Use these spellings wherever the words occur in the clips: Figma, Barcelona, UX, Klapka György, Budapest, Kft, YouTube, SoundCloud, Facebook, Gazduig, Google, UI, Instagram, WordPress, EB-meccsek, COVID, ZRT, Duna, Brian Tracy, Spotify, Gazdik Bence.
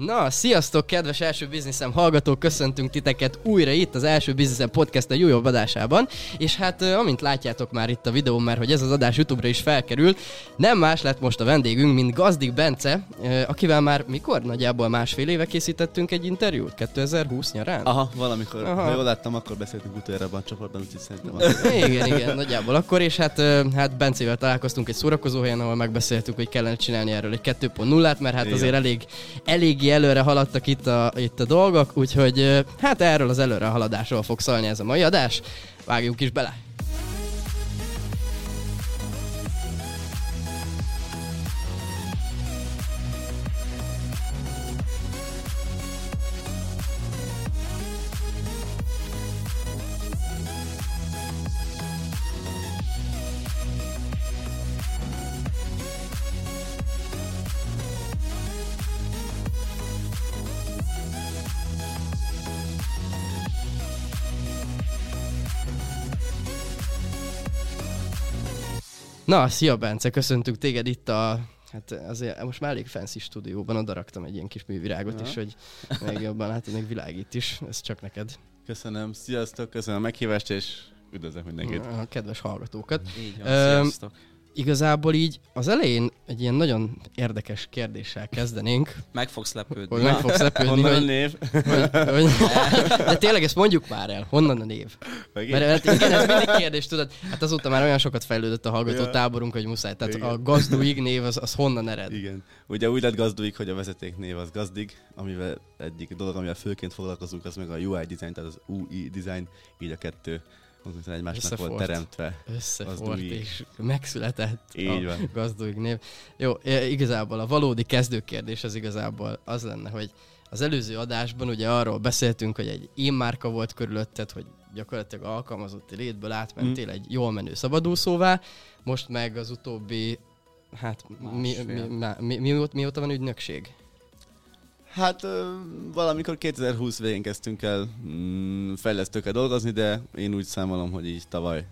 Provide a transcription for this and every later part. Na, sziasztok, kedves első bizniszem hallgatók, köszöntünk titeket újra itt az első bizniszem podcast a újabb adásában, és hát amint látjátok már itt a videón, mert hogy ez az adás YouTube-ra is felkerült, nem más lett most a vendégünk, mint Gazdik Bence, akivel már mikor? Nagyjából másfél éve készítettünk egy interjút, 2020 nyarán? Aha, valamikor, ha jól láttam, akkor beszéltünk utoljára a csoportban, úgyhogy szerintem igen, nagyjából akkor, és hát Bencével találkoztunk egy szórakozóhelyen, ahol megbeszéltük, hogy kellene csinálni erről egy 2.0-át, mert hát azért elég előre haladtak itt a dolgok, úgyhogy hát erről az előre haladásról fog szólni ez a mai adás. Vágjunk is bele! Na, szia Bence, köszöntünk téged itt a, hát azért most már elég fancy stúdióban, odaraktam egy ilyen kis művirágot is, hogy még jobban látod, még világít is, ez csak neked. Köszönöm, sziasztok, köszönöm a meghívást, és üdvözlök mindenkit. A kedves hallgatókat. Így van, sziasztok. Igazából így az elején egy ilyen nagyon érdekes kérdéssel kezdenénk. Meg fogsz lepődni. Meg fogsz lepődni. Honnan a név? De tényleg ezt mondjuk már el. Honnan a név? Mert igen, ez mindig kérdés, tudod. Hát azóta már olyan sokat fejlődött a hallgató táborunk, hogy muszáj. Tehát igen. A Gazduig név az honnan ered? Igen. Ugye úgy lett Gazduig, hogy a vezeték név az Gazdig, amivel egyik dolog, amivel főként foglalkozunk, az meg a UI design, tehát az UI design, így a kettő. Azután egymásnak volt teremtve. Összefort és megszületett a Gazduig név. Jó, igazából a valódi kezdőkérdés az igazából az lenne, hogy az előző adásban ugye arról beszéltünk, hogy egy énmárka volt körülötted, hogy gyakorlatilag alkalmazotti létből átmentél egy jól menő szabadúszóvá, most meg az utóbbi, hát mióta van ügynökség? Hát valamikor 2020 végén kezdtünk el fejlesztőkkel dolgozni, de én úgy számolom, hogy így tavaly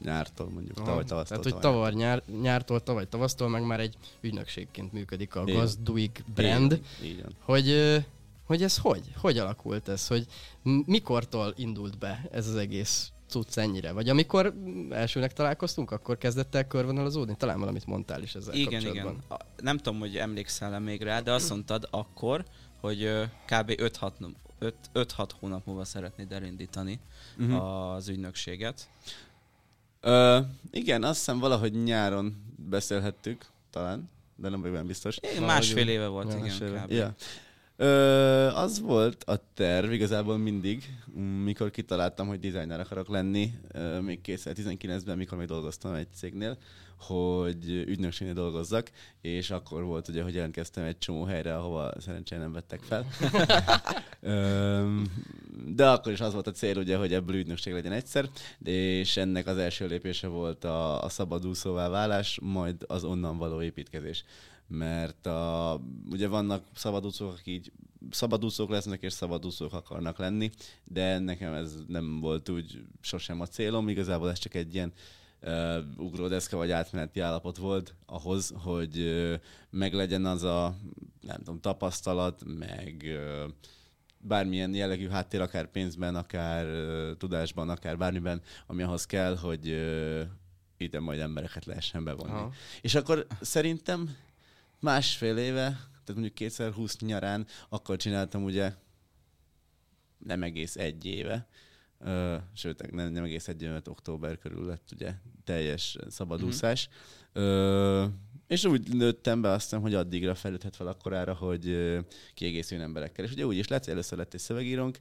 nyártól mondjuk, tavaly tavasztól. Tehát, hogy tavaly nyártól, tavaly tavasztól meg már egy ügynökségként működik a Gazduig brand. Igen. Hogy ez hogy? Hogy alakult ez? Hogy mikortól indult be ez az egész cucc ennyire? Vagy amikor elsőnek találkoztunk, akkor kezdett el körvonalazódni? Talán valamit mondtál is ezzel kapcsolatban. Igen. Nem tudom, hogy emlékszel még rá, de azt mondtad akkor, hogy kb. 5-6 hónap múlva szeretnéd elindítani az ügynökséget. Igen, azt hiszem valahogy nyáron beszélhettük, talán, de nem vagyok biztos. Másfél éve volt, igen, kb. Yeah. Az volt a terv igazából mindig, mikor kitaláltam, hogy designer akarok lenni, még 2019-ben, mikor még dolgoztam egy cégnél, hogy ügynökségnél dolgozzak, és akkor volt ugye, hogy jelentkeztem egy csomó helyre, ahova szerencsére nem vettek fel. De akkor is az volt a cél, ugye, hogy ebből ügynökség legyen egyszer, és ennek az első lépése volt a szabadúszóvá válás, majd az onnan való építkezés. Mert ugye vannak szabadúszók, akik így szabadúszók lesznek, és szabadúszók akarnak lenni, de nekem ez nem volt úgy sosem a célom. Igazából ez csak egy ilyen ugródeszka vagy átmeneti állapot volt ahhoz, hogy meglegyen az a nem tudom, tapasztalat, meg bármilyen jellegű háttér, akár pénzben, akár tudásban, akár bármiben, ami ahhoz kell, hogy ide majd embereket lehessen bevonni. Aha. És akkor szerintem másfél éve, tehát mondjuk 2020 nyarán, akkor csináltam ugye nem egész egy éve, sőt, nem egész egy éve, mert október körül lett ugye teljes szabadúszás, és úgy nőttem be, azt hiszem, hogy addigra fejlődhet fel akkorára, hogy kiegészüljön emberekkel. És ugye úgy is lett, először lett egy szövegírónk,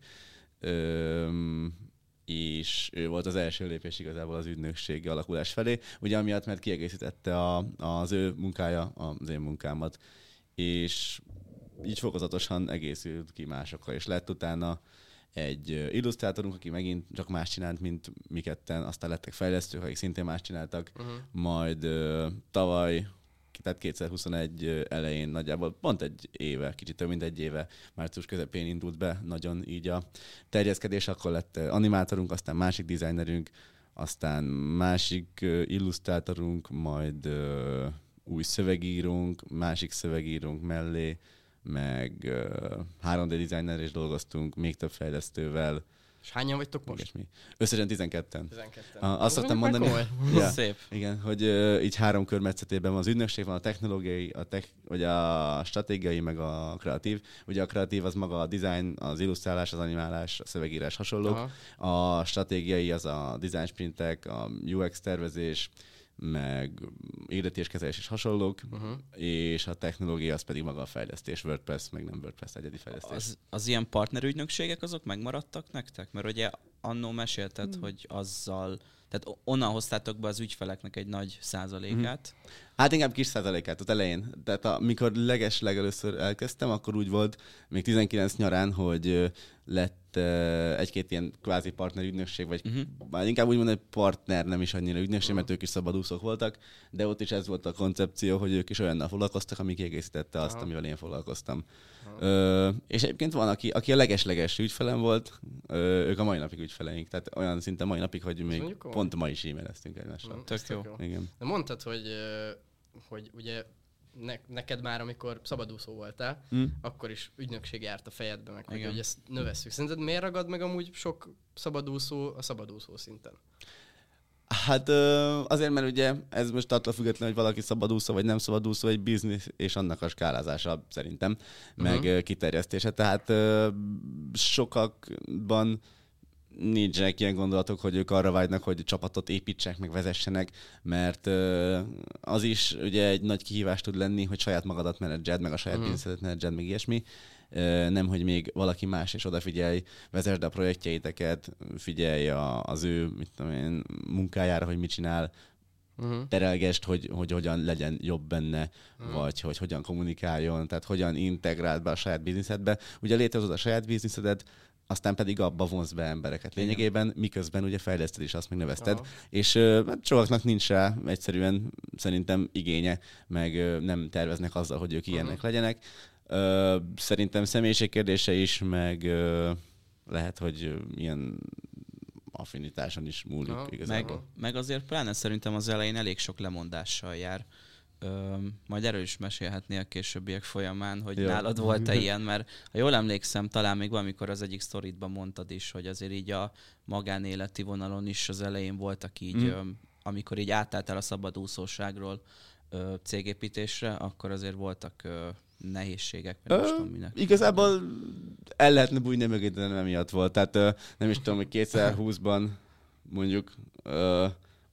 és ő volt az első lépés igazából az ügynökségi alakulás felé, ugye amiatt, mert kiegészítette az ő munkája az én munkámat, és így fokozatosan egészült ki másokkal, és lett utána egy illusztrátorunk, aki megint csak más csinált, mint mi ketten, aztán lettek fejlesztők, akik szintén más csináltak, majd tavaly, tehát 2021 elején nagyjából, pont egy éve, kicsit több mint egy éve, március közepén indult be nagyon így a terjeszkedés, akkor lett animátorunk, aztán másik designerünk, aztán másik illusztrátorunk, majd új szövegírónk, másik szövegírónk mellé meg 3D designerrel is dolgoztunk, még több fejlesztővel. És hányan vagytok most? Ilyesmi. Összesen 12-en. Azt szoktam mondani, ja, szép. Igen, hogy így három körmetszetében van az ügynökség, van a technológiai, vagy a stratégiai, meg a kreatív. Ugye a kreatív az maga a design, az illusztrálás, az animálás, a szövegírás hasonlók. Aha. A stratégiai az a design sprintek, a UX tervezés, meg hirdetéskezelés és hasonlók, és a technológia az pedig maga a fejlesztés, WordPress, meg nem WordPress, egyedi fejlesztés. Az ilyen partnerügynökségek azok megmaradtak nektek? Mert ugye annó mesélted, hogy azzal, tehát onnan hoztátok be az ügyfeleknek egy nagy százalékát. Hát inkább kis százalékát ott elején. Tehát amikor legelőször elkezdtem, akkor úgy volt még 19 nyarán, hogy lett egy-két ilyen kvázi partnerügynökség, vagy inkább úgy mondani, partner nem is annyira ügynökség, mert ők is szabadúszók voltak, de ott is ez volt a koncepció, hogy ők is olyannal foglalkoztak, ami kiegészítette azt, amivel én foglalkoztam. És egyébként van, aki a leges-leges ügyfelem volt, ők a mai napig ügyfeleink, tehát olyan szinte mai napig, hogy még pont ma is e-maileztünk egymással. Tök jó. Igen. De mondtad, hogy ugye neked már, amikor szabadúszó voltál, akkor is ügynökség járt a fejedbe, meg hogy ezt növesszük. Szerinted miért ragad meg amúgy sok szabadúszó a szabadúszó szinten? Hát azért, mert ugye ez most attól független, hogy valaki szabadúszó vagy nem szabadúszó, egy biznisz és annak a skálázása szerintem, meg kiterjesztése. Tehát sokakban nincsenek ilyen gondolatok, hogy ők arra vágynak, hogy csapatot építsenek, meg vezessenek, mert az is ugye egy nagy kihívás tud lenni, hogy saját magadat menedzsed, meg a saját bizniszedet menedzsed, meg ilyesmi. Nem, hogy még valaki más is odafigyelj, vezesd a projektjeiteket, figyelj az ő munkájára, hogy mit csinál, terelgesd, hogy hogyan legyen jobb benne, vagy hogy hogyan kommunikáljon, tehát hogyan integráld be a saját bizniszedbe. Ugye létrehozod a saját bizniszedet, aztán pedig abba vonsz be embereket lényegében, miközben ugye fejleszted is azt, meg növeszted. Aha. És sokaknak nincs rá egyszerűen szerintem igénye, meg nem terveznek azzal, hogy ők ilyenek legyenek. Szerintem személyiség kérdése is, meg lehet, hogy ilyen affinitáson is múlik igazából. Meg azért pláne szerintem az elején elég sok lemondással jár. Majd erről is mesélhetnél a későbbiek folyamán, hogy nálad volt-e ilyen, mert ha jól emlékszem, talán még valamikor az egyik sztoritban mondtad is, hogy azért így a magánéleti vonalon is az elején voltak így, amikor így átálltál a szabadúszóságról cégépítésre, akkor azért voltak nehézségek. Igazából el lehetne bújni mögé, de nem emiatt volt. Tehát nem is tudom, hogy 2020-ban mondjuk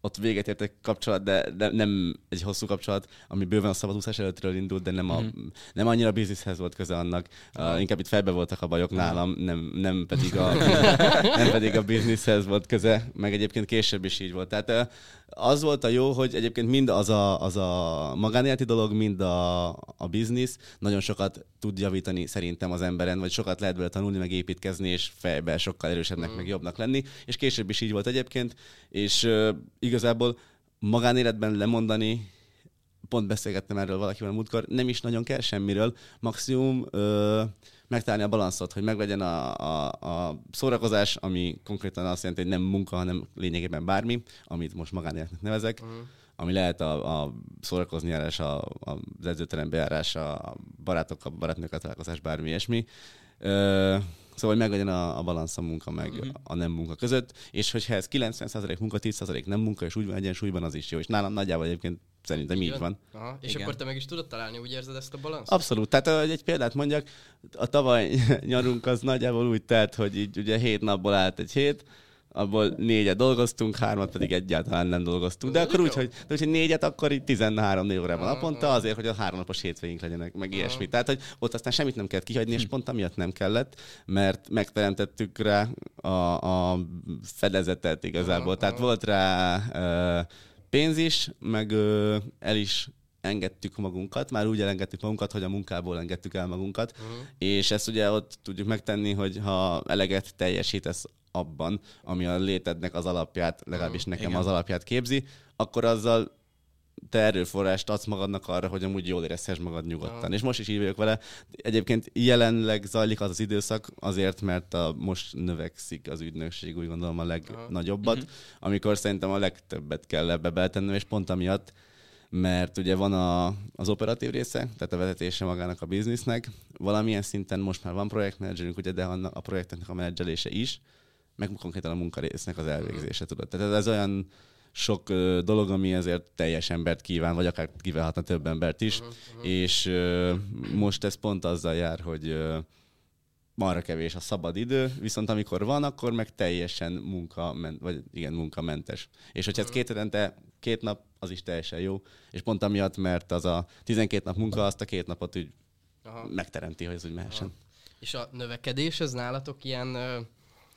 ott véget ért egy kapcsolat, de nem egy hosszú kapcsolat, ami bőven a szabadúszás előttről indult, de nem annyira a bizniszhez volt köze annak. Inkább itt felbe voltak a bajok nálam, nem pedig a bizniszhez volt köze, meg egyébként később is így volt. Tehát az volt a jó, hogy egyébként mind az a magánéleti dolog, mind a biznisz nagyon sokat tud javítani szerintem az emberen, vagy sokat lehet belőle tanulni, meg építkezni, és fejben sokkal erősebbnek, meg jobbnak lenni. És később is így volt egyébként, és igazából magánéletben lemondani, pont beszélgettem erről valakivel múltkor, nem is nagyon kell semmiről, maximum megtalálni a balanszot, hogy meglegyen a szórakozás, ami konkrétan azt jelenti, hogy nem munka, hanem lényegében bármi, amit most magánéletnek nevezek, ami lehet a szórakozni járás, az edzőterembe járás, a barátokkal, barátnőkkel találkozás, bármi ilyesmi. Szóval, hogy meglegyen a balansz a munka, meg a nem munka között, és hogyha ez 90% munka, 10% nem munka, és úgy van egyensúlyban, az is jó. És nálam nagyjából egyébként szerintem így van. Aha. És akkor te meg is tudod találni, úgy érzed ezt a balanszot? Abszolút. Tehát egy példát mondjak, a tavaly nyarunk az nagyjából úgy telt, hogy így ugye 7 napból állt egy hét, abból 4-et dolgoztunk, 3-at pedig egyáltalán nem dolgoztunk. De akkor úgyhogy 4-et, akkor így 13-4 órában naponta, azért, hogy a 3 napos hétvégénk legyenek, meg ilyesmi. Tehát, hogy ott aztán semmit nem kellett kihagyni, és pont amiatt nem kellett, mert megteremtettük rá a fedezetet igazából. Tehát volt rá pénz is, meg el is engedtük magunkat, már úgy elengedtük magunkat, hogy a munkából engedtük el magunkat, és ezt ugye ott tudjuk megtenni, hogy ha eleget teljesítesz abban, ami a létednek az alapját, legalábbis nekem az alapját képzi, akkor azzal te erőforrást adsz magadnak arra, hogy amúgy jól érezhess magad nyugodtan. És most is így vagyok vele. Egyébként jelenleg zajlik az időszak azért, mert most növekszik az ügynökség, úgy gondolom a legnagyobbat, amikor szerintem a legtöbbet kell ebbe beletennem, és pont amiatt mert ugye van az operatív része, tehát a vezetése magának a biznisznek, valamilyen szinten most már van projektmenedzserünk, ugye, de a projekteknek a menedzselése is, meg konkrétan a munkarésznek az elvégzése, tudod. Tehát ez olyan sok dolog, ami ezért teljes embert kíván, vagy akár kívánhatna több embert is, és most ez pont azzal jár, hogy marra kevés a szabad idő, viszont amikor van, akkor meg teljesen munkamentes. És hogyha ez 2 hetente 2 nap, az is teljesen jó, és pont amiatt, mert az a 12 nap munka, azt a 2 napot úgy megteremti, hogy ez úgy mehessen. Aha. És a növekedés, ez nálatok ilyen...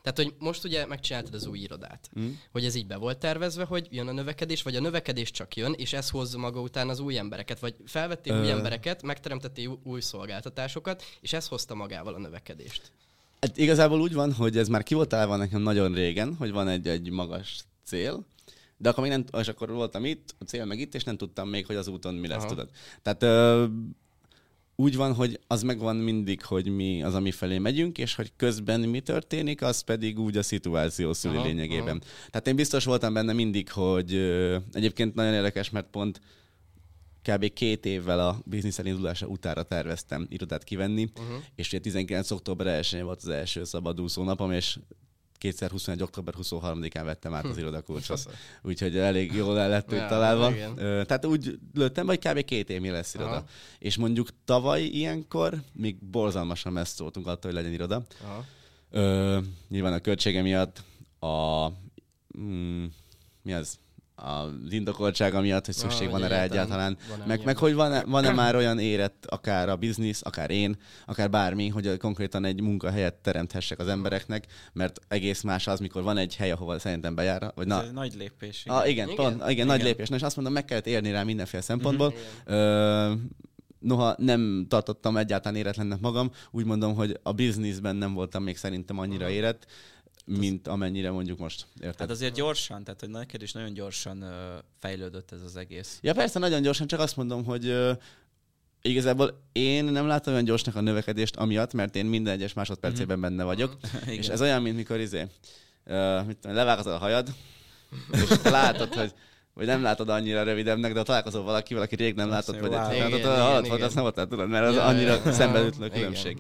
Tehát, hogy most ugye megcsináltad az új irodát, hogy ez így be volt tervezve, hogy jön a növekedés, vagy a növekedés csak jön, és ez hozza maga után az új embereket, vagy felvettél új embereket, megteremtettél új szolgáltatásokat, és ez hozta magával a növekedést. Hát igazából úgy van, hogy ez már ki volt állva nekem nagyon régen, hogy van egy magas cél, de akkor még nem, és akkor voltam itt, a cél meg itt, és nem tudtam még, hogy az úton mi lesz, tudod. Tehát... úgy van, hogy az megvan mindig, hogy mi az, ami felé megyünk, és hogy közben mi történik, az pedig úgy a szituáció szüli lényegében. Aha. Tehát én biztos voltam benne mindig, hogy egyébként nagyon érdekes, mert pont kb. 2 évvel a biznisz elindulása utára terveztem irodát kivenni, és ugye 19. október 1-én volt az első szabadúszó napom, és 2021. október 23-án vettem át az irodakulcsot. Úgyhogy elég jól el lett találva. Tehát úgy lőttem, hogy kb. 2 év mi lesz iroda. Aha. És mondjuk tavaly ilyenkor még borzalmasan messze voltunk attól, hogy legyen iroda. Nyilván a költsége miatt, az indokoltsága miatt, hogy szükség van erre egyáltalán. Meg hogy van-e már olyan érett, akár a biznisz, akár én, akár bármi, hogy konkrétan egy munkahelyet teremthessek az embereknek, mert egész más az, mikor van egy hely, ahova szerintem bejár. Vagy ez egy nagy lépés. Igen. Igen, nagy lépés. Na, és azt mondom, meg kellett érni rá mindenféle szempontból. Noha nem tartottam egyáltalán éretlennek magam, úgy mondom, hogy a bizniszben nem voltam még szerintem annyira érett, mint amennyire mondjuk most, érted? Hát azért gyorsan, tehát hogy neked is nagyon gyorsan fejlődött ez az egész. Ja persze, nagyon gyorsan, csak azt mondom, hogy igazából én nem látom olyan gyorsnak a növekedést amiatt, mert én minden egyes másodpercében benne vagyok. És ez olyan, mint mikor levágatod a hajad, és te látod, hogy nem látod annyira rövidebbnek, de ha találkozol valakivel, aki rég nem látott, vagy azt nem ott látod, mert az annyira szembeütlő különbség.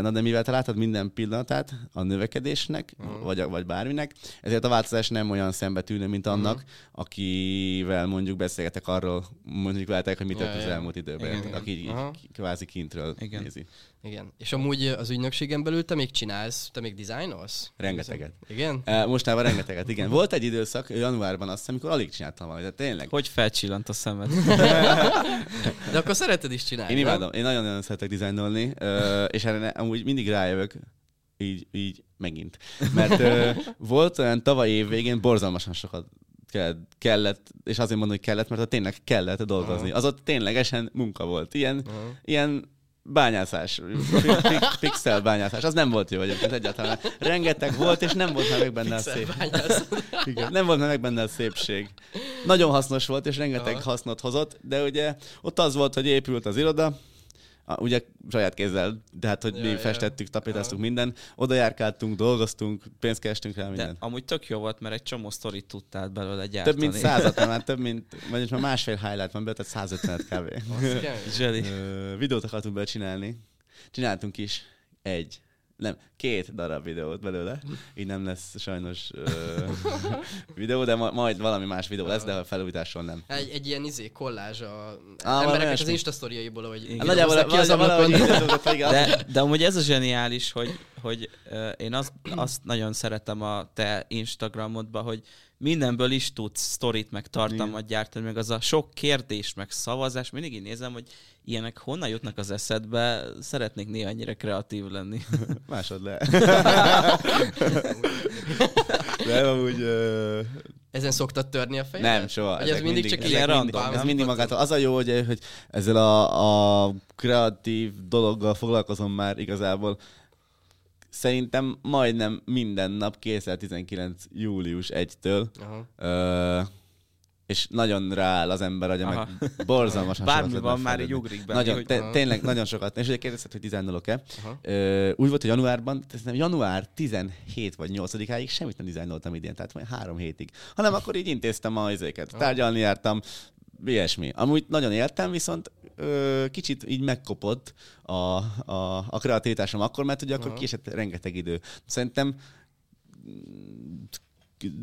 Na de mivel te látod minden pillanatát a növekedésnek, vagy bárminek, ezért a változás nem olyan szembetűnő, mint annak, akivel mondjuk beszélgetek arról, mondjuk veletek, hogy mi történt az elmúlt időben, aki kvázi kintről nézi. Igen. És amúgy az ügynökségen belül te még csinálsz, te még dizájnolsz? Rengeteget. Igen? Mostában rengeteget, igen. Volt egy időszak, januárban azt, amikor alig csináltam valamit, tényleg. Hogy felcsillant a szemed. De akkor szereted is csinálni. Én imádom. Nem? Én nagyon-nagyon szeretek dizájnolni, és erre amúgy mindig rájövök, így megint. Mert volt olyan tavaly év végén borzalmasan sokat kellett, és azért mondom, hogy kellett, mert tényleg kellett dolgozni. Az ott ténylegesen munka volt. Ilyen bányászás, pixel bányászás, az nem volt jó egyébként egyáltalán. Rengeteg volt, és nem volt meg benne a szépség. Nem volt meg benne a szépség. Nagyon hasznos volt, és rengeteg hasznot hozott, de ugye ott az volt, hogy épült az iroda, ugye saját kézzel, de hát, hogy mi festettük, tapétáztuk minden, oda járkáltunk, dolgoztunk, pénzt kerestünk rá, minden. De amúgy tök jó volt, mert egy csomó sztorit tudtál belőle gyártani. Több mint 100-at, már vagyis már 1,5 highlight van belőle, tehát 150-et kb. Zseli. Videót akartunk belőle csinálni. Csináltunk is 2 darab videót belőle. Így nem lesz sajnos videó, de majd valami más videó lesz, de a felújításról nem. Egy ilyen kollázs a embereket az Insta sztoriaiból, hogy nagyjából ki az ablakon. De amúgy ez a zseniális, hogy én azt nagyon szeretem a te Instagramodba, hogy mindenből is tudsz sztorit, meg tartalmat gyártani, meg az a sok kérdés, meg szavazás. Mindig így nézem, hogy ilyenek honnan jutnak az eszedbe, szeretnék néha ennyire kreatív lenni. Másod le. Nem, amúgy... Ezen szoktad törni a fejedet? Nem, soha. Hogy ez mindig csak ilyen random. Ez mindig magától. Az a jó, hogy ezzel a kreatív dologgal foglalkozom már igazából. Szerintem majdnem minden nap 2019. július 1-től. És nagyon rááll az ember agya, meg borzalmasan sokat. Bármi van, már így ugrik benne. Tényleg nagyon sokat. És ugye kérdezted, hogy dizájnolok-e. Úgy volt, hogy januárban, január 17 vagy 8-áig semmit nem dizájnoltam idén, tehát majd 3 hétig. Hanem akkor így intéztem a izéket. Tárgyalni jártam, ilyesmi. Amúgy nagyon éltem, viszont kicsit így megkopott a kreativitásom akkor, mert ugye akkor kiesett rengeteg idő. Szerintem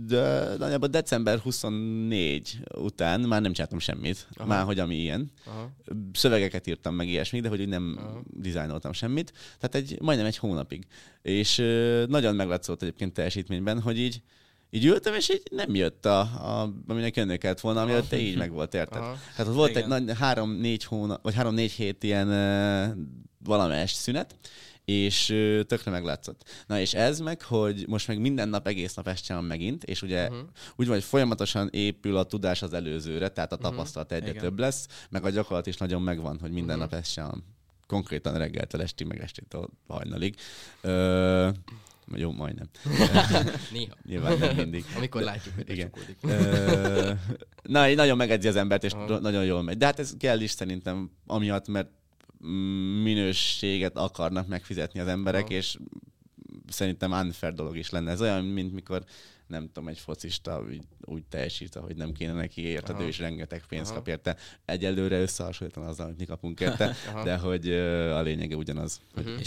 de nagyjából december 24 után már nem csináltam semmit. Aha. Már hogy ami ilyen. Aha. Szövegeket írtam meg ilyesmi, de hogy nem dizájnoltam semmit. Tehát majdnem egy hónapig. És nagyon meglátszott egyébként teljesítményben, hogy így ültem, és így nem jött, aminek jönni kellett volna, ami előtte így meg volt, érted? Aha. Tehát volt igen. Egy nagy 3-4 hónap, vagy 3-4 hét ilyen valamelyes szünet, és tökre meglátszott. Na és ez meg, hogy most meg minden nap, egész nap ezt csinálom megint, és ugye úgy van, hogy folyamatosan épül a tudás az előzőre, tehát a tapasztalat egyre több lesz, meg a gyakorlat is nagyon megvan, hogy minden nap ezt csinálom. Konkrétan reggeltől estig, meg estétől hajnalig. Jó, majdnem. Néha. Nyilván nem mindig. Amikor látjuk, hogy becsukódik. Na, nagyon megedzi az embert, és nagyon jól megy. De hát ez kell is szerintem amiatt, mert minőséget akarnak megfizetni az emberek, és szerintem unfair dolog is lenne. Ez olyan, mint mikor nem tudom, egy focista úgy teljesít, hogy nem kéne neki, érted, ő is rengeteg pénzt kap érte. Egyelőre összehasonlítan azzal, amit mi kapunk érte, de hogy a lényege ugyanaz,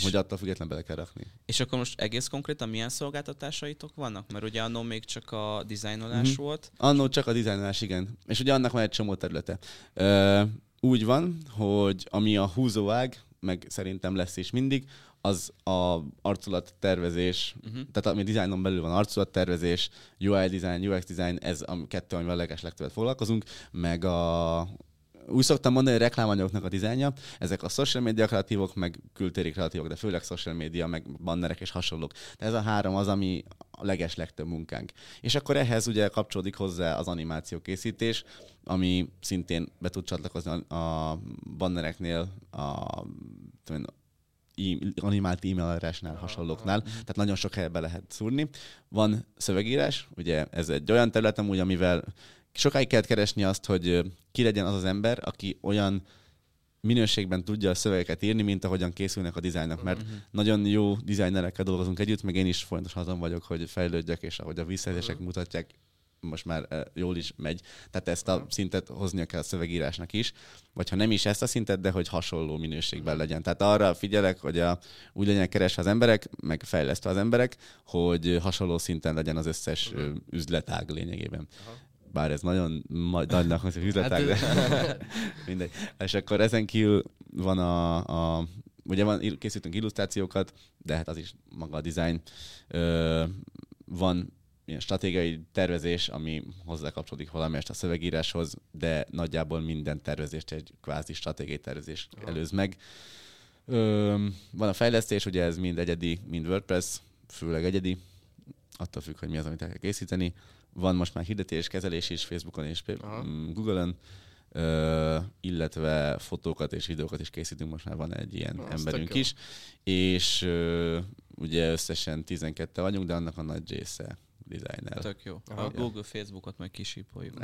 hogy attól függetlenül bele kell rakni. És akkor most egész konkrétan milyen szolgáltatásaitok vannak? Mert ugye annó még csak a dizájnolás volt. Annó csak a dizájnolás, igen. És ugye annak van egy csomó területe. Úgy van, hogy ami a húzóág, meg szerintem lesz is mindig, az a arculattervezés, tehát ami dizájnon belül van, arculattervezés, UI design, UX design, ez a kettő, amivel legtöbbet foglalkozunk, meg úgy szoktam mondani, hogy reklámanyagoknak a dizájnja, ezek a social media kreatívok, meg kültéri kreatívok, de főleg social media, meg bannerek és hasonlók. De ez a három az, ami a legeslegtöbb munkánk. És akkor ehhez ugye kapcsolódik hozzá az animáció készítés, ami szintén be tud csatlakozni a bannereknél, animált e-mailírásnál, hasonlóknál, tehát nagyon sok helybe lehet szúrni. Van szövegírás, ugye ez egy olyan terület amúgy, amivel sokáig kell keresni azt, hogy ki legyen az az ember, aki olyan minőségben tudja a szövegeket írni, mint ahogyan készülnek a dizájnnak, mert nagyon jó dizájnerekkel dolgozunk együtt, meg én is folyamatosan azon vagyok, hogy fejlődjek, és ahogy a visszajelzések mutatják, most már jól is megy. Tehát ezt a szintet hoznia kell a szövegírásnak is, vagy ha nem is ezt a szintet, de hogy hasonló minőségben legyen. Tehát arra figyelek, hogy úgy legyen keresve az emberek, meg fejlesztve az emberek, hogy hasonló szinten legyen az összes üzletág lényegében. Bár ez nagyon nagynak hangzik üzletág, de mindegy. És akkor ezen kívül van ugye készítünk illusztrációkat, de hát az is maga a design. Van ilyen stratégiai tervezés, ami hozzákapcsolódik valamelyest a szövegíráshoz, de nagyjából minden tervezést egy kvázi stratégiai tervezés előz meg. Van a fejlesztés, ugye ez mind egyedi, mind WordPress, főleg egyedi, attól függ, hogy mi az, amit el kell készíteni. Van most már hirdetéskezelés is Facebookon és Google-on, illetve fotókat és videókat is készítünk, most már van egy ilyen emberünk is, és ugye összesen 12 vagyunk, de annak a nagy része designer. Tök jó. A Google, Facebookot majd kisípoljuk.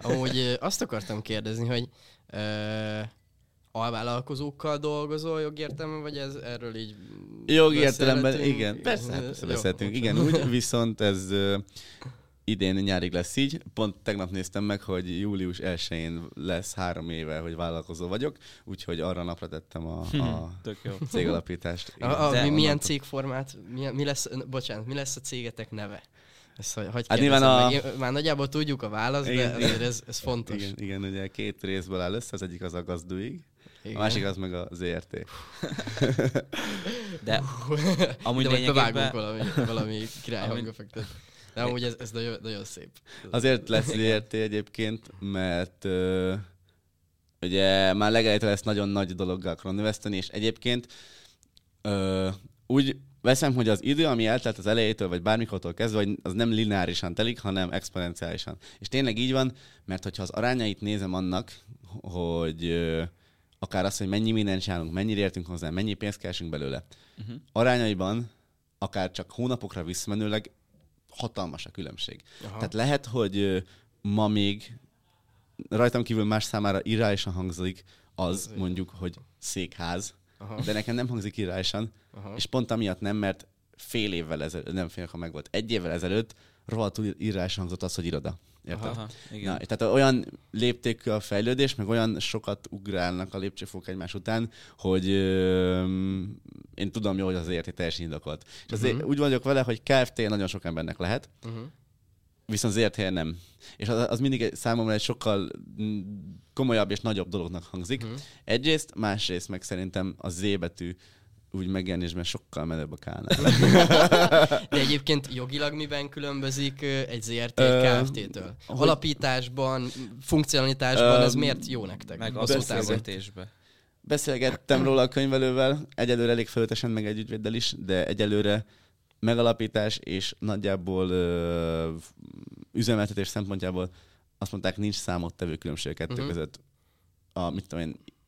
Amúgy azt akartam kérdezni, hogy alvállalkozókkal dolgozol jogértelemben, vagy ez erről így jogértelemben, igen. Persze beszéltünk. Igen, úgy, viszont ez idén nyárig lesz így. Pont tegnap néztem meg, hogy július 1-én lesz 3 éve, hogy vállalkozó vagyok, úgyhogy arra napra tettem a cégalapítást. Milyen cégformát, mi lesz a cégetek neve? Ezt hogy kérdezem meg? Már nagyjából tudjuk a választ, de ez fontos. Igen, ugye 2 részből áll össze, az egyik az a Gazduig, a másik az meg a ZRT. De amúgy lényegében... valami király hangefektet. De amúgy ez nagyon, nagyon szép. Azért lesz ZRT egyébként, mert ugye már legelejétől ezt nagyon nagy dologgal akarom növeszteni, és egyébként úgy veszem, hogy az idő, ami eltelt az elejétől, vagy bármikortól kezdve, az nem lineárisan telik, hanem exponenciálisan. És tényleg így van, mert hogyha az arányait nézem annak, hogy akár az, hogy mennyi mindent csinálunk, mennyire értünk hozzá, mennyi pénzt keresünk belőle, arányaiban akár csak hónapokra visszamenőleg hatalmas a különbség. Aha. Tehát lehet, hogy ma még rajtam kívül más számára irreálisan hangzik az, mondjuk, hogy székház, de nekem nem hangzik irreálisan, és pont amiatt nem, mert fél évvel ezelőtt, nem fél, ha meg volt, egy évvel ezelőtt rohadtul írás hangzott az, hogy iroda. Érted? Aha, igen. Na, tehát olyan léptékű a fejlődés, meg olyan sokat ugrálnak a lépcsőfok egymás után, hogy én tudom jó, hogy azért érti teljesen indokolt. És azért úgy vagyok vele, hogy Kft. Nagyon sok embernek lehet, viszont az érthelyen nem. És az mindig számomra egy sokkal komolyabb és nagyobb dolognak hangzik. Egyrészt, másrészt meg szerintem a Z betű úgy megjelenésben sokkal menőbb a K-nál. De egyébként jogilag miben különbözik egy ZRT Kft-től? Alapításban, funkcionalitásban ez miért jó nektek? Meg az beszélgetésben. Beszélgettem róla a könyvelővel, egyelőre elég felületesen, meg egy ügyvéddel is, de egyelőre megalapítás és nagyjából üzemeltetés szempontjából azt mondták, nincs számottevő különbség a kettő között.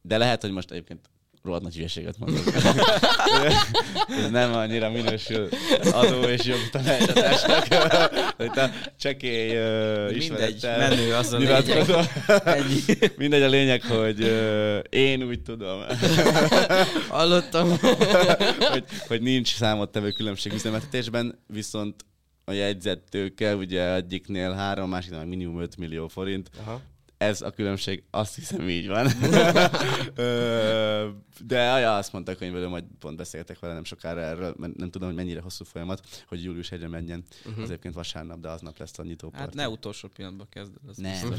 De lehet, hogy most egyébként rohadt nagy hülyeséget mondok. Ez nem annyira minősül adó és jogtanácsadásnak. Csekély ismerettel. Mindegy, menő az a lényeg. Mindegy, a lényeg, hogy én úgy tudom. Hallottam. hogy nincs számottevő különbség üzemeltetésben, viszont a jegyzettőke, ugye egyiknél 3, másiknál minimum 5 millió forint. Aha. Ez a különbség, azt hiszem így van. De azt mondta a könyvelő, majd pont beszélgetek vele nem sokára erről, nem tudom, hogy mennyire hosszú folyamat, hogy július 1-re menjen. Az egyébként vasárnap, de aznap lesz a nyitóparti. Hát ne utolsó pillanatban kezded. Nem,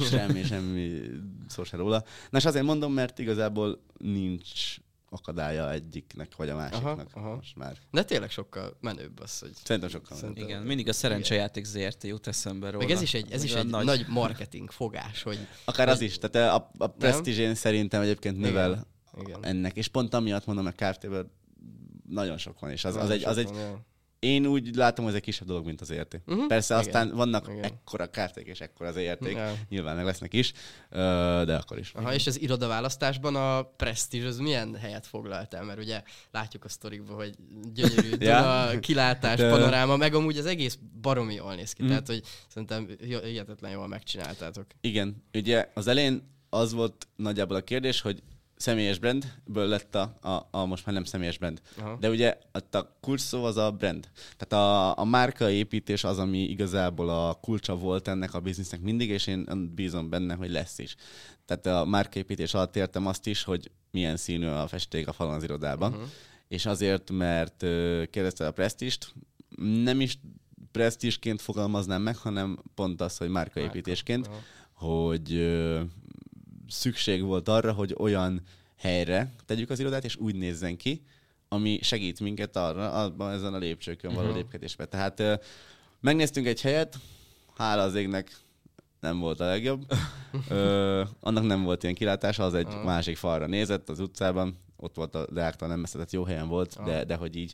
semmi szó se róla. Na és azért mondom, mert igazából nincs akadálya egyiknek vagy a másiknak most már. De tényleg sokkal menőbb az, hogy... Szerintem sokkal menőbb. Igen, mindig a szerencsejáték ZRT jut eszembe róla. Meg ez is egy nagy marketing fogás, hogy... Akár az is, tehát a presztízsén szerintem egyébként növel ennek. És pont amiatt mondom, a Kft-ből nagyon sok van, és az egy én úgy látom, hogy ez egy kisebb dolog, mint az ZRT. Persze aztán vannak ekkora kárték és ekkora ZRT. Nyilván meg lesznek is, de akkor is. Aha, és az irodaválasztásban a presztízs az milyen helyet foglaltál? Mert ugye látjuk a sztorikban, hogy gyönyörű a kilátás, panoráma, meg amúgy az egész baromi jól néz ki. Tehát, hogy szerintem hihetetlen jól megcsináltátok. Igen. Ugye az elején az volt nagyjából a kérdés, hogy személyes brandből lett a most már nem személyes brand. Aha. De ugye a kulcs szó az a brand. Tehát a márkaépítés az, ami igazából a kulcsa volt ennek a biznisznek mindig, és én bízom benne, hogy lesz is. Tehát a márkaépítés alatt értem azt is, hogy milyen színű a festék a falon az irodában. És azért, mert kérdezted a presztíst, nem is presztísként fogalmaznám meg, hanem pont az, hogy márkaépítésként, hogy... szükség volt arra, hogy olyan helyre tegyük az irodát, és úgy nézzen ki, ami segít minket arra, ezen a lépcsőkön való lépkedésben. Tehát megnéztünk egy helyet, hála az égnek nem volt a legjobb. Annak nem volt ilyen kilátása, az egy másik falra nézett az utcában, ott volt a deáktól nem messze, tehát jó helyen volt, de hogy így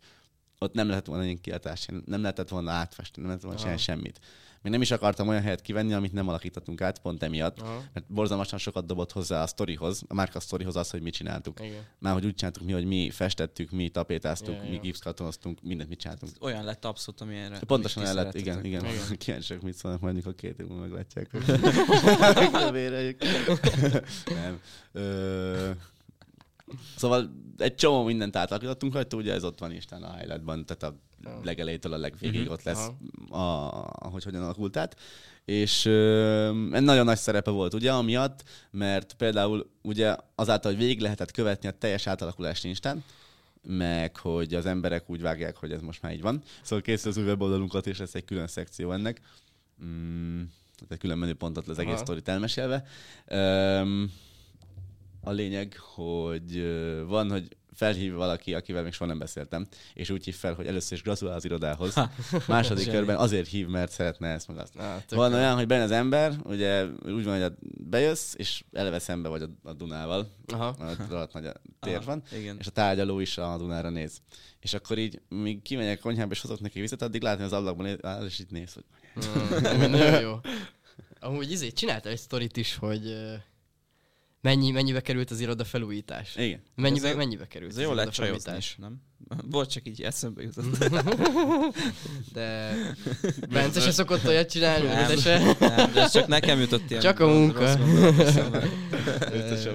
ott nem lehetett volna ilyen kilátás, nem lehetett volna átfestni, nem lehetett volna semmit. Még nem is akartam olyan helyet kivenni, amit nem alakítottunk át, pont emiatt. Mert borzalmasan sokat dobott hozzá a sztorihoz, a márka sztorihoz az, hogy mit csináltuk. Már hogy úgy csináltuk mi, hogy mi festettük, mi tapétáztuk, mi gipszkartonoztunk, mindent mit csináltunk. Ez olyan lett abszolút, ami erre. Pontosan el lett, igen. Kíváncsiak, mit szólnak majd, mikor 2 év múlva meglátják. Nem. Szóval egy csomó mindent átalakítottunk rajta, ugye ez ott van Isten a highlightban, tehát a legelejétől a legvégig ott lesz, hogy hogyan alakult át. És nagyon nagy szerepe volt ugye amiatt, mert például ugye azáltal, hogy végig lehetett követni a teljes átalakulást Instán, meg hogy az emberek úgy vágják, hogy ez most már így van. Szóval készül az új weboldalunkat, és lesz egy külön szekció ennek. Egy külön menüpontot az egész sztorit elmesélve. A lényeg, hogy van, hogy felhív valaki, akivel még soha nem beszéltem, és úgy hív fel, hogy először is gratulál az irodához. Második körben azért hív, mert szeretne ezt meg azt. Van olyan, hogy benne az ember, ugye úgy van, hogy bejössz, és eleve szembe vagy a Dunával. Ott nagy a tér van, és a tárgyaló is a Dunára néz. És akkor így, míg kimegyek a konyhába, és hozok neki vizet, addig látni az ablakban, és így néz, hogy... Nagyon jó. Amúgy csináltál egy sztorit is, hogy... Mennyibe került az iroda felújítás? Igen. Mennyibe került az iroda felújítás? Jó lett csajozni is, nem? Volt, csak így eszembe jutott. De Bence se szokott olyat csinálni? Nem, de csak nekem jutott ilyen. Csak a munka. Biztosan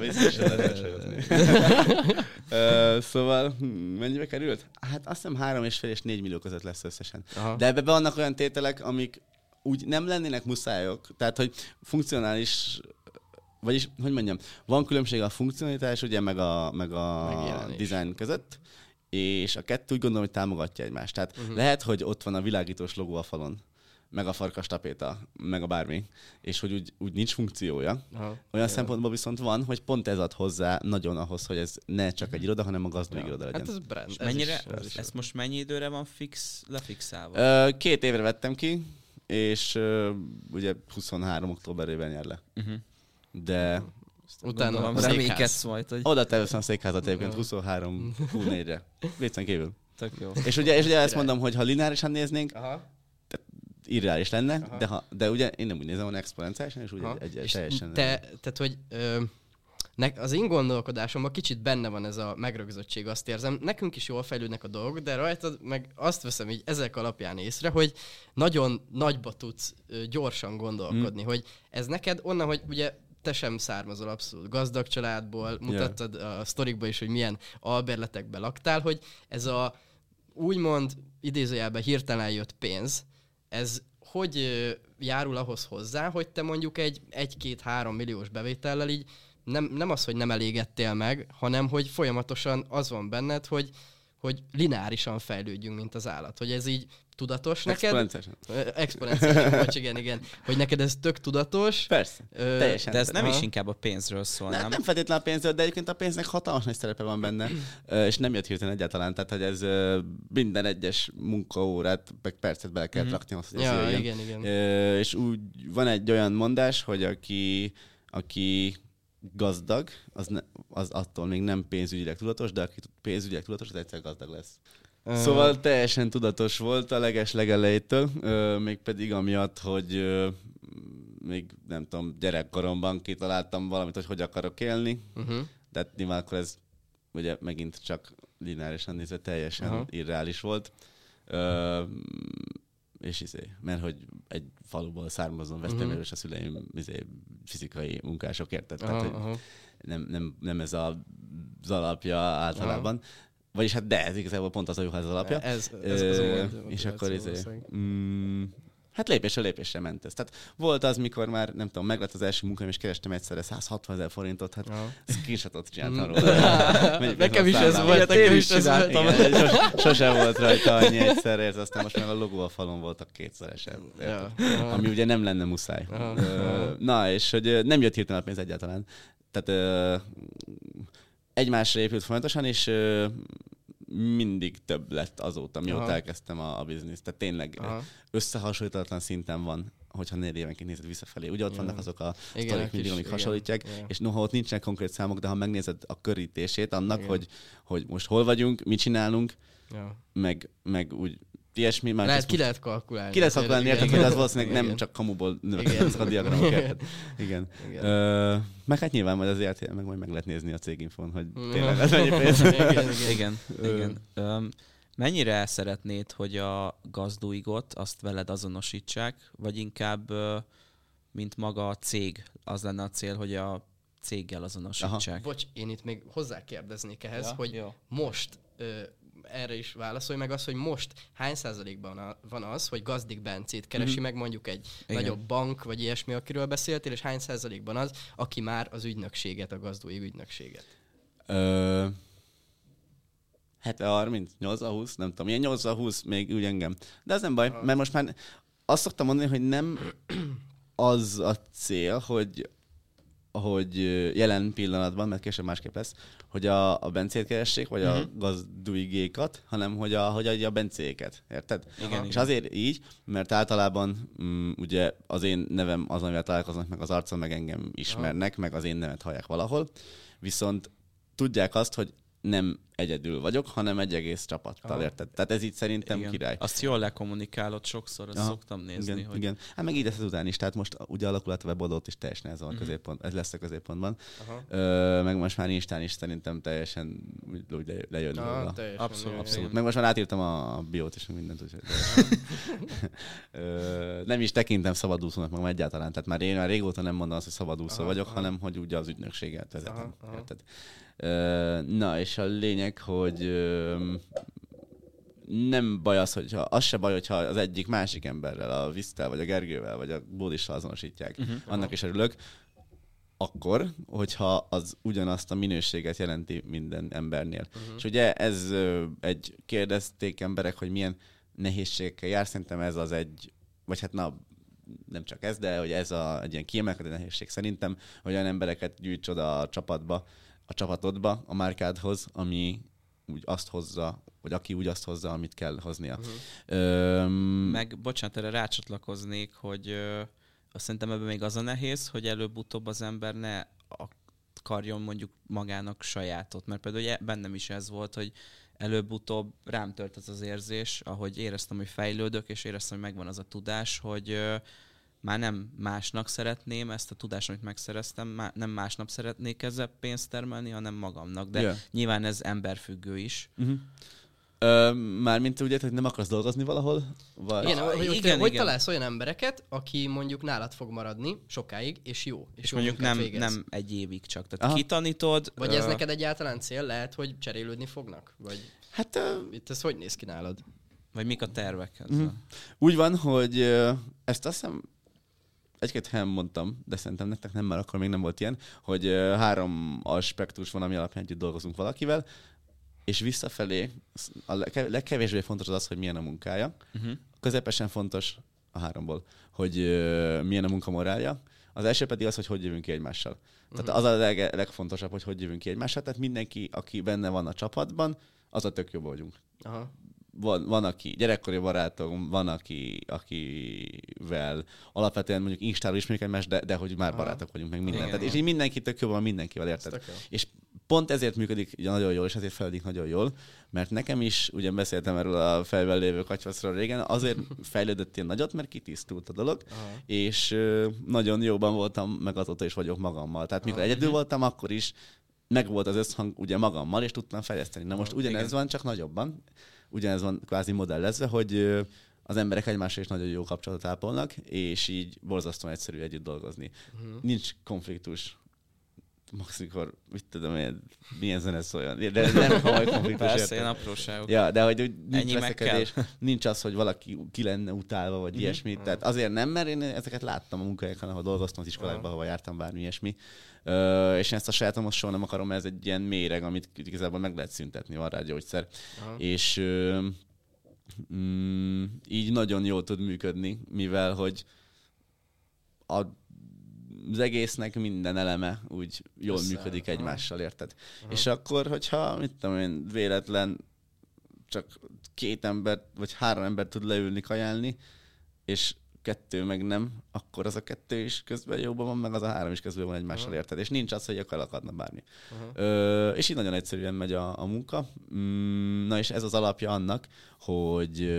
lehet sajozni. Szóval, mennyibe került? Hát azt hiszem 3,5 és 4 millió között lesz összesen. Aha. De ebbe vannak olyan tételek, amik úgy nem lennének muszájok. Tehát, hogy funkcionális... Vagyis, hogy mondjam, van különbség a funkcionalitás, ugye, meg a design között, és a kettő úgy gondolom, hogy támogatja egymást. Tehát lehet, hogy ott van a világítós logó a falon, meg a farkas tapéta, meg a bármi, és hogy úgy nincs funkciója. Aha. Olyan szempontból viszont van, hogy pont ez ad hozzá nagyon ahhoz, hogy ez ne csak egy iroda, hanem a Gazduig iroda legyen. Hát ez brand. És ez most mennyi időre van lefixálva? 2 évre vettem ki, és ugye 23. októberében jár le. De utána reménykedsz majd, hogy... Oda terveztem a székházat egyébként 23-24-re. Létszán kívül. Tök jó. És ugye ezt mondom, hogy ha lineárisan néznénk, irreális lenne, de ugye én nem úgy nézem, hogy exponenciálisan, és úgy egy teljesen... Tehát, hogy... az én gondolkodásomban kicsit benne van ez a megrögzöttség, azt érzem. Nekünk is jól fejlődnek a dolgok, de rajtad meg azt veszem így ezek alapján észre, hogy nagyon nagyba tudsz gyorsan gondolkodni, hogy ez neked onnan, hogy ugye te sem származol abszolút gazdag családból, mutattad a sztorikba is, hogy milyen albérletekben laktál, hogy ez a úgymond idézőjelben hirtelen jött pénz, ez hogy járul ahhoz hozzá, hogy te mondjuk egy 1-2-3 milliós bevétellel így nem az, hogy nem elégettél meg, hanem hogy folyamatosan az van benned, hogy lineárisan fejlődjünk, mint az állat. Hogy ez így tudatos exponenciálisan. Neked? Exponenciálisan. Vagy igen. Hogy neked ez tök tudatos. Persze, teljesen. De ez nem is inkább a pénzről szól, nem? Nem feltétlenül a pénzről, de egyébként a pénznek hatalmas nagy szerepe van benne, és nem jött hirtelen egyáltalán. Tehát, hogy ez minden egyes munkaórát, meg percet bele kell rakni. Igen. És úgy van egy olyan mondás, hogy aki gazdag, az attól még nem pénzügyileg tudatos, de aki pénzügyileg tudatos, az egyszer gazdag lesz. Szóval teljesen tudatos volt a legelejétől, mégpedig amiatt, hogy még nem tudom, gyerekkoromban kitaláltam valamit, hogy akarok élni, de nyilván akkor ez ugye megint csak lineárisan nézve teljesen irreális volt. És mert hogy egy faluból származom, vesztem, és a szüleim fizikai munkások, érted? Tehát nem ez az alapja általában. Vagyis hát de ez igazából pont az, hogy ez az alapja. Ez az és akkor hát lépésre ment ez. Tehát volt az, mikor már, nem tudom, meglett az első munkám, és kerestem egyszerre 160 000 forintot, hát screenshotot csináltam róla. Nekem is ez volt, én is csináltam. Sosem volt rajta annyi egyszerre, és aztán most meg a logó a falon voltak 2-szeresen. Ami ugye nem lenne muszáj. Na, és hogy nem jött hirtelen a pénz egyáltalán. Tehát egymásra épült folyamatosan, és... mindig több lett azóta, mióta elkezdtem a bizniszt. Tehát tényleg összehasonlítatlan szinten van, hogyha 4 évenként nézed visszafelé. Ugye ott vannak azok a sztorik mindig, amik hasonlítják, és noha ott nincsenek konkrét számok, de ha megnézed a körítését annak, hogy most hol vagyunk, mit csinálunk, meg úgy ilyesmi. Már ki lehet kalkulálni. Ki lehet kalkulálni, érted, hogy az valószínűleg nem csak kamuból növekednek a diagramok. Igen. Meg hát nyilván majd azért meg lehet nézni a céginfón, hogy tényleg ez mennyi pénz. Igen. Mennyire el szeretnéd, hogy a Gazduigot azt veled azonosítsák, vagy inkább, mint maga a cég, az lenne a cél, hogy a céggel azonosítsák? Bocs, én itt még hozzákérdeznék ehhez, hogy most... erre is válaszolj meg az, hogy most hány százalékban van az, hogy Gazdik Bencét keresi meg mondjuk egy nagyobb bank, vagy ilyesmi, akiről beszéltél, és hány százalékban az, aki már az ügynökséget, a Gazduig ügynökséget? 7-30, 8-20, nem tudom, ilyen 8-20 még úgy engem. De az nem baj, mert most már azt szoktam mondani, hogy nem az a cél, hogy jelen pillanatban, mert később másképp lesz, hogy a Bencét keressék, vagy a Gazduigékat, hanem hogy a Bencéket. Érted? És azért így, mert általában ugye az én nevem az, amivel találkoznak, meg az arcom, meg engem ismernek, meg az én nevet hallják valahol, viszont tudják azt, hogy nem egyedül vagyok, hanem egy egész csapattal, érted? Tehát ez így szerintem igen. Király. Azt jól lekommunikálod sokszor, azt szoktam nézni. Igen, hogy... igen. Hát meg így lesz után is, tehát most ugye alakulat weboldalt is teljesen ez, van középpont, ez lesz a középpontban. Meg most már Instán is szerintem teljesen úgy lejön róla. Abszolút. Meg most már átírtam a biót és mindent. Úgyhogy... nem is tekintem szabadúszónak magam egyáltalán, tehát már én már régóta nem mondom azt, hogy szabadúszó vagyok, hanem hogy ugye az ügynökséget vezetem. Érted? Na, és a lényeg, hogy nem baj az, hogyha az se baj, hogyha az egyik másik emberrel, a Visztel, vagy a Gergővel, vagy a Bódissal azonosítják. Annak is örülök. Akkor, hogyha az ugyanazt a minőséget jelenti minden embernél. És ugye ez egy kérdezték emberek, hogy milyen nehézségekkel jár. Szerintem ez az egy, vagy hát na, nem csak ez, de hogy ez egy ilyen kiemelkedő nehézség szerintem, hogy olyan embereket gyűjts oda a csapatba, a csapatodba, a márkádhoz, ami úgy azt hozza, vagy aki úgy azt hozza, amit kell hoznia. Meg bocsánat, erre rácsatlakoznék, hogy azt szerintem ebben még az a nehéz, hogy előbb-utóbb az ember ne akarjon mondjuk magának sajátot. Mert például bennem is ez volt, hogy előbb-utóbb rám tört az az érzés, ahogy éreztem, hogy fejlődök, és éreztem, hogy megvan az a tudás, hogy már nem másnak szeretném ezt a tudást, amit megszereztem, nem másnap szeretnék ezzel pénzt termelni, hanem magamnak. De nyilván ez emberfüggő is. Mármint ugye, hogy nem akarsz dolgozni valahol? Vagy... Igen, hogy találsz olyan embereket, aki mondjuk nálad fog maradni sokáig, és jó. És mondjuk nem egy évig csak. Tehát kitanítod. Vagy ez neked egyáltalán cél? Lehet, hogy cserélődni fognak? Vagy hát itt ez hogy néz ki nálad? Vagy mik a tervek ezzel? Úgy van, hogy ezt azt hiszem egy-két helyen mondtam, de szerintem nektek nem, mert akkor még nem volt ilyen, hogy 3 aspektus van, ami alapján együtt dolgozunk valakivel, és visszafelé a legkevésbé fontos az, hogy milyen a munkája. Közepesen fontos a 3-ból, hogy milyen a munkamorálja. Az első pedig az, hogy jövünk ki egymással. Tehát az a legfontosabb, hogy jövünk ki egymással. Tehát mindenki, aki benne van a csapatban, az a tök jobb vagyunk. Van, aki gyerekkori barátom, van, akivel alapvetően mondjuk Instáról ismerjük egymást, de hogy már barátok vagyunk, meg mindent. Igen, és így mindenki tök jó van mindenkivel, érted? És pont ezért működik nagyon jól, és ezért fejlődik nagyon jól, mert nekem is, ugye beszéltem erről a fejben lévő katyvaszról régen, azért fejlődött ilyen nagyot, mert kitisztult a dolog, és nagyon jóban voltam, meg azóta is vagyok magammal. Tehát mikor egyedül voltam, akkor is megvolt az összhang ugye magammal, és tudtam fejleszteni. Na most ugyanez van, csak nagyobban. Ugyanez van kvázi modellezve, hogy az emberek egymással is nagyon jó kapcsolatot ápolnak, és így borzasztóan egyszerű együtt dolgozni. Nincs konfliktus. Maxikor, mit tudom én, milyen zene szóljon. De nem komoly konfliktus. Persze, ilyen apróságok. Ja, de hogy nincs veszekedés, nincs az, hogy valaki ki lenne utálva, vagy ilyesmi. Tehát azért nem, mert én ezeket láttam a munkahelyeken, ahol dolgoztam, az iskolákban, ahol jártam, bármi ilyesmi. És én ezt a sajátom, most soha nem akarom, mert ez egy ilyen méreg, amit igazából meg lehet szüntetni, van rá gyógyszer. És így nagyon jól tud működni, mivel hogy az egésznek minden eleme úgy jól működik egymással, érted? És akkor, hogyha, mit tudom én, véletlen csak 2 ember, vagy 3 ember tud leülni, kajálni, és 2 meg nem, akkor az a 2 is közben jóban van, meg az a 3 is közben van egymással, érted? És nincs az, hogy akkor elakadna bármi. És így nagyon egyszerűen megy a munka. Na és ez az alapja annak, hogy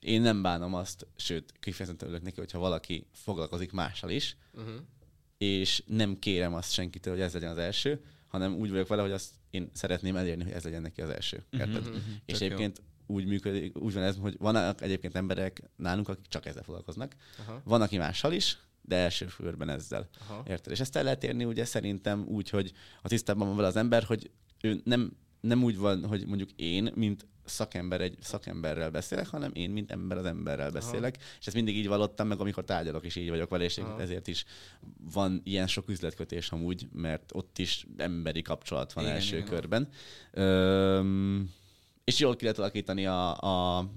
én nem bánom azt, sőt, kifejezetten örülök neki, hogyha valaki foglalkozik mással is, és nem kérem azt senkitől, hogy ez legyen az első, hanem úgy vagyok vele, hogy azt én szeretném elérni, hogy ez legyen neki az első. Érted? És egyébként úgy működik, úgy van ez, hogy vannak egyébként emberek nálunk, akik csak ezzel foglalkoznak. Van, aki mással is, de első körben ezzel. Érted? És ezt el lehet érni ugye szerintem úgy, hogy a tisztában van vele az ember, hogy ő nem úgy van, hogy mondjuk én, mint szakember egy szakemberrel beszélek, hanem én, mint ember az emberrel beszélek. És ezt mindig így vallottam meg, amikor tárgyalok, és így vagyok vele, és ezért is van ilyen sok üzletkötés amúgy, mert ott is emberi kapcsolat van első körben. És jól ki lehet alakítani a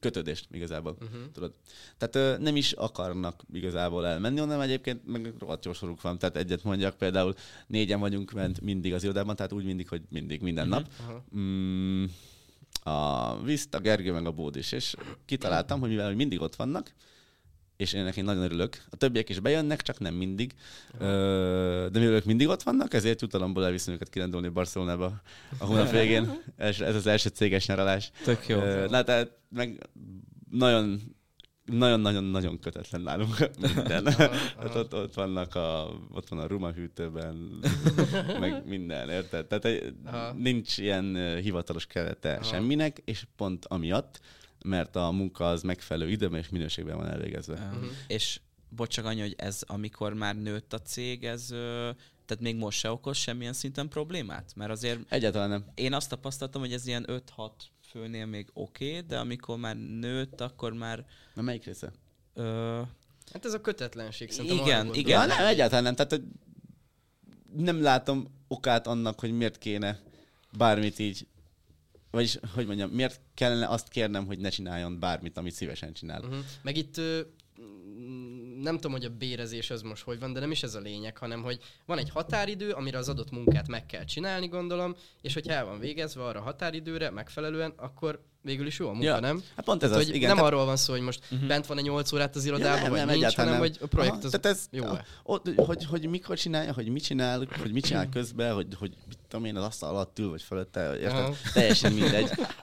kötődést igazából, tudod. Tehát nem is akarnak igazából elmenni, hanem egyébként meg rohadt jó soruk van. Tehát egyet mondjak, például 4-en vagyunk ment mindig az irodában, tehát úgy mindig, hogy mindig, minden nap. A Viszt, a Gergő, meg a Bód is. És kitaláltam, hogy mivel mindig ott vannak, és ennek én nagyon örülök. A többiek is bejönnek, csak nem mindig. De mivel ők mindig ott vannak, ezért jutalomból elviszem őket kirándulni Barcelonába a hónap végén. Ez az első céges nyaralás. Tök jó. Na, tehát meg nagyon-nagyon kötetlen nálunk minden. Ott van a rumahűtőben, meg minden, érted? Tehát nincs ilyen hivatalos kerete semminek, és pont amiatt, mert a munka az megfelelő időben és minőségben van elvégezve. És bocsak annyi, hogy ez amikor már nőtt a cég, ez tehát még most se okoz semmilyen szinten problémát? Mert azért egyáltalán nem. Én azt tapasztaltam, hogy ez ilyen 5-6 főnél még oké, de amikor már nőtt, akkor már... Na melyik része? Hát ez a kötetlenség szerintem. Igen. Nem, egyáltalán nem. Tehát nem látom okát annak, hogy miért kéne bármit így, vagyis, hogy mondjam, miért kellene azt kérnem, hogy ne csináljon bármit, amit szívesen csinál. Meg itt nem tudom, hogy a bérezés az most hogy van, de nem is ez a lényeg, hanem hogy van egy határidő, amire az adott munkát meg kell csinálni, gondolom, és hogyha el van végezve arra a határidőre megfelelően, akkor végül is jó a munka, nem? Hát pont ez tehát, az, igen. Nem arról van szó, hogy most bent van egy 8 órát az irodában, vagy nem, nincs, hanem hogy a projekt az ez jó. Hogy mikor csinálja, hogy mit csinál, közben, hogy mit tudom én, az asztal alatt ül, vagy fölötte, érted?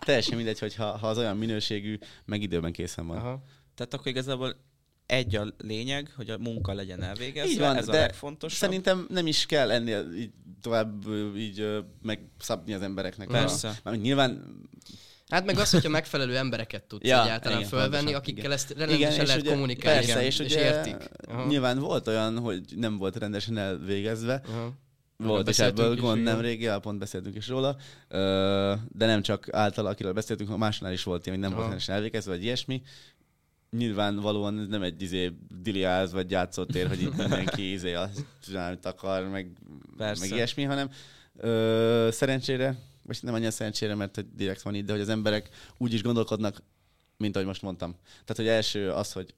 Teljesen mindegy, hogyha az olyan minőségű, meg időben készen van. Tehát akkor igazából egy a lényeg, hogy a munka legyen elvégezve, így van, ez a legfontosabb. Szerintem nem is kell ennél így tovább így megszabni az embereknek. Persze. Mert nyilván... Hát meg az, hogyha megfelelő embereket tudsz egyáltalán fölvenni, akikkel ezt rendesen lehet kommunikálni, és értik. Nyilván volt olyan, hogy nem volt rendesen elvégezve, volt is ebből gond nemrég, pont beszéltünk is róla, de nem csak általa, akiről beszéltünk, a másnál is volt ilyen, hogy nem volt rendesen elvégezve, vagy ilyesmi. Nyilvánvalóan nem egy diliáz vagy játszótér, hogy itt mindenki azt csinál, amit akar, meg ilyesmi, hanem szerencsére, vagy nem annyira szerencsére, mert hogy direkt van itt, de hogy az emberek úgy is gondolkodnak, mint ahogy most mondtam. Tehát, hogy első az, hogy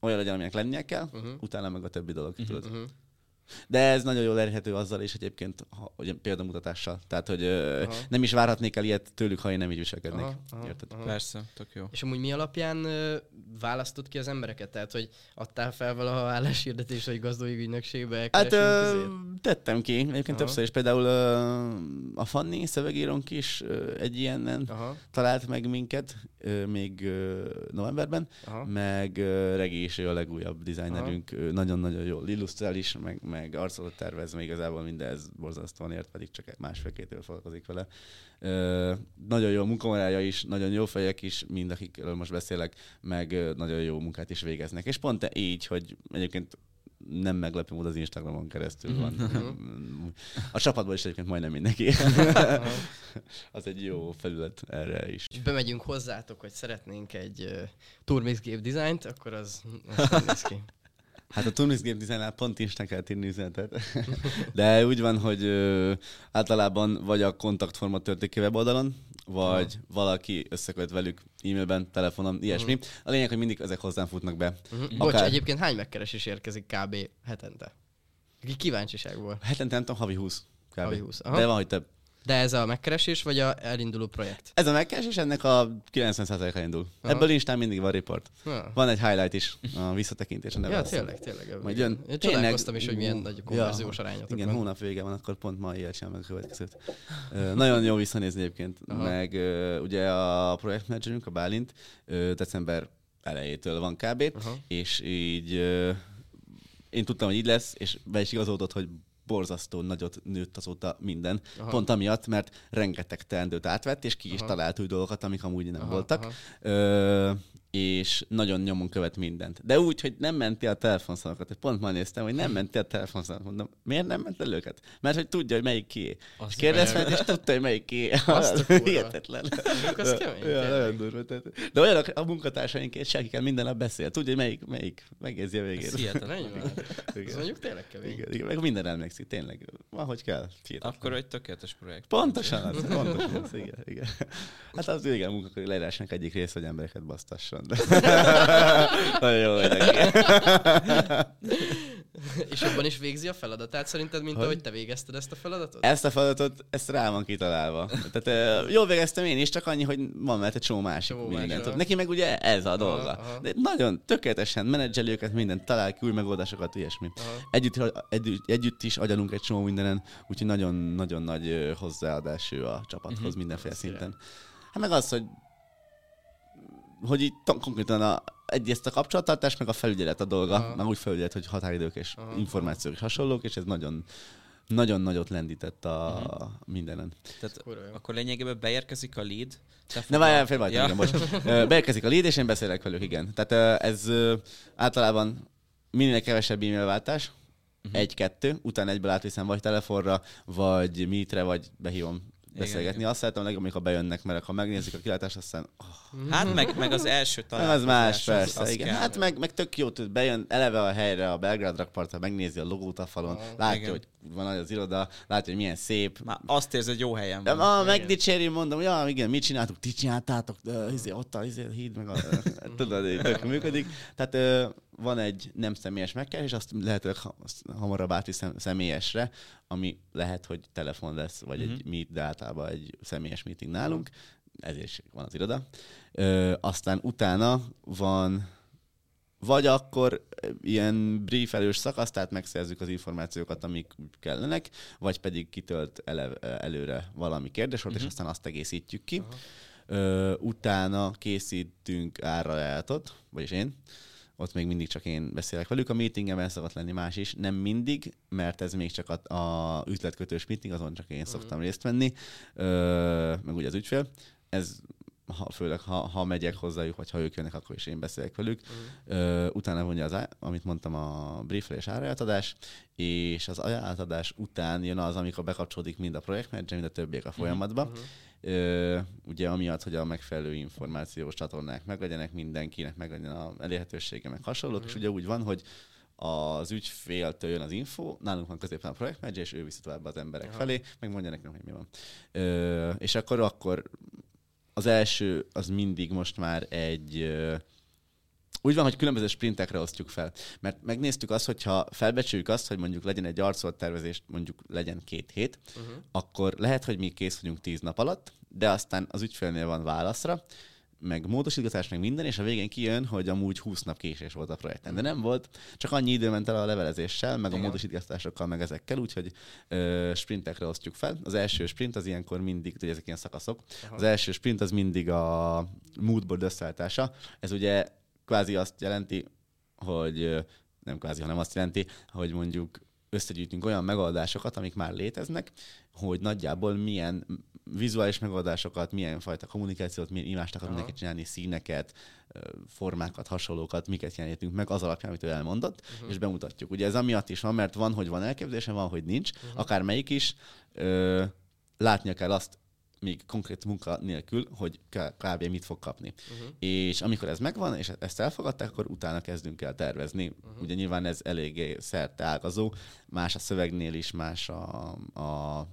olyan legyen, aminek lennie kell, utána meg a többi dolog, tudod. De ez nagyon jól elérhető azzal is egyébként, hogy példamutatással. Tehát, hogy nem is várhatnék el ilyet tőlük, ha én nem így viselkednék. Persze, tök jó. És amúgy mi alapján választod ki az embereket? Tehát, hogy adtál fel valaha álláshirdetést, hogy Gazduig ügynökségbe keresünk? Hát tettem ki. Egyébként többször is. Például a Fanni szövegírónk is egy ilyenen talált meg minket még novemberben, meg Regi is, ő a legújabb dizájnerünk. Nagyon-nagyon jól illusztrál is, meg arcot tervez, még igazából mindez borzasztóan ért, pedig csak 1,5-2 éve foglalkozik vele. Nagyon jó munkamorálja is, nagyon jó fejek is, mind akikről most beszélek, meg nagyon jó munkát is végeznek. És pont így, hogy egyébként nem meglepő módon az Instagramon keresztül van. A csapatban is egyébként majdnem mindenki. Az egy jó felület erre is. És bemegyünk hozzátok, hogy szeretnénk egy Turmix Game Design-t, akkor az nem néz ki. Hát a Turmix Game Designnál pont Instán kell írni üzenetet. De úgy van, hogy általában vagy a kontaktforma történik ki weboldalon, vagy valaki összekölt velük e-mailben, telefonon, ilyesmi. A lényeg, hogy mindig ezek hozzám futnak be. Bocs, egyébként hány megkeresés érkezik kb. Hetente? Kíváncsiságból. Hetente nem tudom, havi 20 kb. Havi 20. De van, hogy több. De ez a megkeresés, vagy a elinduló projekt? Ez a megkeresés, ennek a 90%-a indul. Ebből Instán mindig van report. Van egy highlight is a visszatekintésen. Ja, tényleg. Majd én csodálkoztam is, hogy milyen nagy konverziós arányatok van. Igen, hónap vége van, akkor pont ma éjjel sem meg a következőt. Nagyon jó visszanézni egyébként. Meg ugye a projektmenedzserünk, a Bálint, december elejétől van kb. És így én tudtam, hogy így lesz, és be is igazolódott, hogy borzasztó nagyot nőtt azóta minden. Pont amiatt, mert rengeteg teendőt átvett, és ki is talált új dolgokat, amik amúgy nem voltak. És nagyon nyomon követ mindent. De úgy, hogy nem menti a telefonszámokat. Pont már néztem, hogy nem menti a telefonszámokat. Mondom, miért nem ment előket? Mert hogy tudja, hogy melyik kié. És kérdez fel, és tudta, hogy melyik kié. Azt hihetetlen. Az kemény. Ja, nagyon durva. De olyan a munkatársaink, és senki kell minden nap beszél. Tudja, hogy melyik. Megérzi a végén. Ez hihetetlen. Ez mondjuk tényleg kemény. Meg minden emlékszik, tényleg. Ahogy kell. Hihetetlen. Akkor egy tökéletes projekt. Pontosan az. Igen. Hát az igen, munkakörű leírásnak egyik része, hogy embereket basztasson. Nagyon jó vagy neki. És abban is végzi a feladatát szerinted, mint hogy? Ahogy te végezted ezt a feladatot? Ezt a feladatot, ezt rá van kitalálva. Tehát jól végeztem én is, csak annyi, hogy van mellett egy csomó másik mindent. Neki meg ugye ez a dolga. Aha. De nagyon tökéletesen menedzseli őket mindent, talál ki új megoldásokat, ilyesmi. Együtt is agyalunk egy csomó mindenen, úgyhogy nagyon-nagyon nagy hozzáadás ő a csapathoz mindenféle szinten. Hát meg az, hogy így konkrétan egyrészt a kapcsolattartás, meg a felügyelet a dolga, meg úgy felügyelet, hogy határidők és információk is hasonlók, és ez nagyon nagyot lendített a mindenen. Tehát akkor lényegében beérkezik a lead. Beérkezik a lead, és én beszélek velük, igen. Tehát ez általában minél kevesebb e-mail váltás, 1-2, utána egyből átviszem vagy telefonra, vagy meetre, vagy behívom beszélgetni. Igen. Azt látom legjobb, amikor bejönnek, mert ha megnézik a kilátást, aztán... Hát meg az első találkozás. Az más, persze. Az igen. Hát meg tök jó, hogy bejön eleve a helyre, a Belgrád rakpartra, megnézi a logót a falon, látja, hogy van az iroda, látja, hogy milyen szép. Már azt érzi, hogy jó helyen van. Megdicséri, mondom, ja, igen, mit csináltuk, ti csináltátok, ott a híd, meg a... Tudod, tök működik. Tehát van egy nem személyes megkeresés, és azt lehetőleg hamarabb átviszem személyesre, ami lehet, hogy telefon lesz, vagy egy meet, de általában egy személyes meeting nálunk. Ezért van az iroda. Aztán utána van... Vagy akkor ilyen briefelős szakasz, tehát megszerzzük az információkat, amik kellenek, vagy pedig kitölt előre valami kérdésort, és aztán azt egészítjük ki. Utána készítünk árajánlatot, vagyis én. Ott még mindig csak én beszélek velük. A meetingemben szokott lenni más is. Nem mindig, mert ez még csak a üzletkötős meeting, azon csak én szoktam részt venni. Meg ugye az ügyfél. Ez... főleg ha megyek hozzájuk, vagy ha ők jönnek, akkor is én beszélek velük. Utána mondja az, amit mondtam, a briefre és árajánlatadás, és az ajánlatadás után jön az, amikor bekapcsolódik mind a projektmenedzser, mind a többiek a folyamatba. Ugye amiatt, hogy a megfelelő információs csatornák meglegyenek, mindenkinek meglegyen a elérhetősége, meg hasonlók, és ugye úgy van, hogy az ügyféltől jön az info, nálunk van középen a projektmenedzser, és ő viszi tovább az emberek felé, meg mondja nekünk, hogy mi van. És akkor az első, az mindig most már egy... Úgy van, hogy különböző sprintekre osztjuk fel. Mert megnéztük azt, hogyha felbecsüljük azt, hogy mondjuk legyen egy arcolt tervezést, mondjuk legyen 2 hét, akkor lehet, hogy mi kész vagyunk 10 nap alatt, de aztán az ügyfélnél van válaszra, meg módosítgatás, meg minden, és a végén kijön, hogy amúgy 20 nap késés volt a projekten. De nem volt, csak annyi idő ment el a levelezéssel, meg a módosítgatásokkal, meg ezekkel, úgyhogy sprintekre osztjuk fel. Az első sprint az ilyenkor mindig, ugye ezek ilyen szakaszok, az első sprint az mindig a moodboard összeállítása. Ez ugye kvázi azt jelenti, hogy nem kvázi, hanem azt jelenti, hogy mondjuk összegyűjtünk olyan megoldásokat, amik már léteznek, hogy nagyjából milyen vizuális megoldásokat, milyen fajta kommunikációt, milyen imást akarunk neki csinálni, színeket, formákat, hasonlókat, miket jelenítünk meg az alapján, amit ő elmondott, és bemutatjuk. Ugye ez amiatt is van, mert van, hogy van elképzelése, van, hogy nincs, akár melyik is, látnia kell azt, még konkrét munka nélkül, hogy kb. Mit fog kapni. És amikor ez megvan, és ezt elfogadták, akkor utána kezdünk el tervezni. Ugye nyilván ez eléggé szerteágazó, más a szövegnél is, más a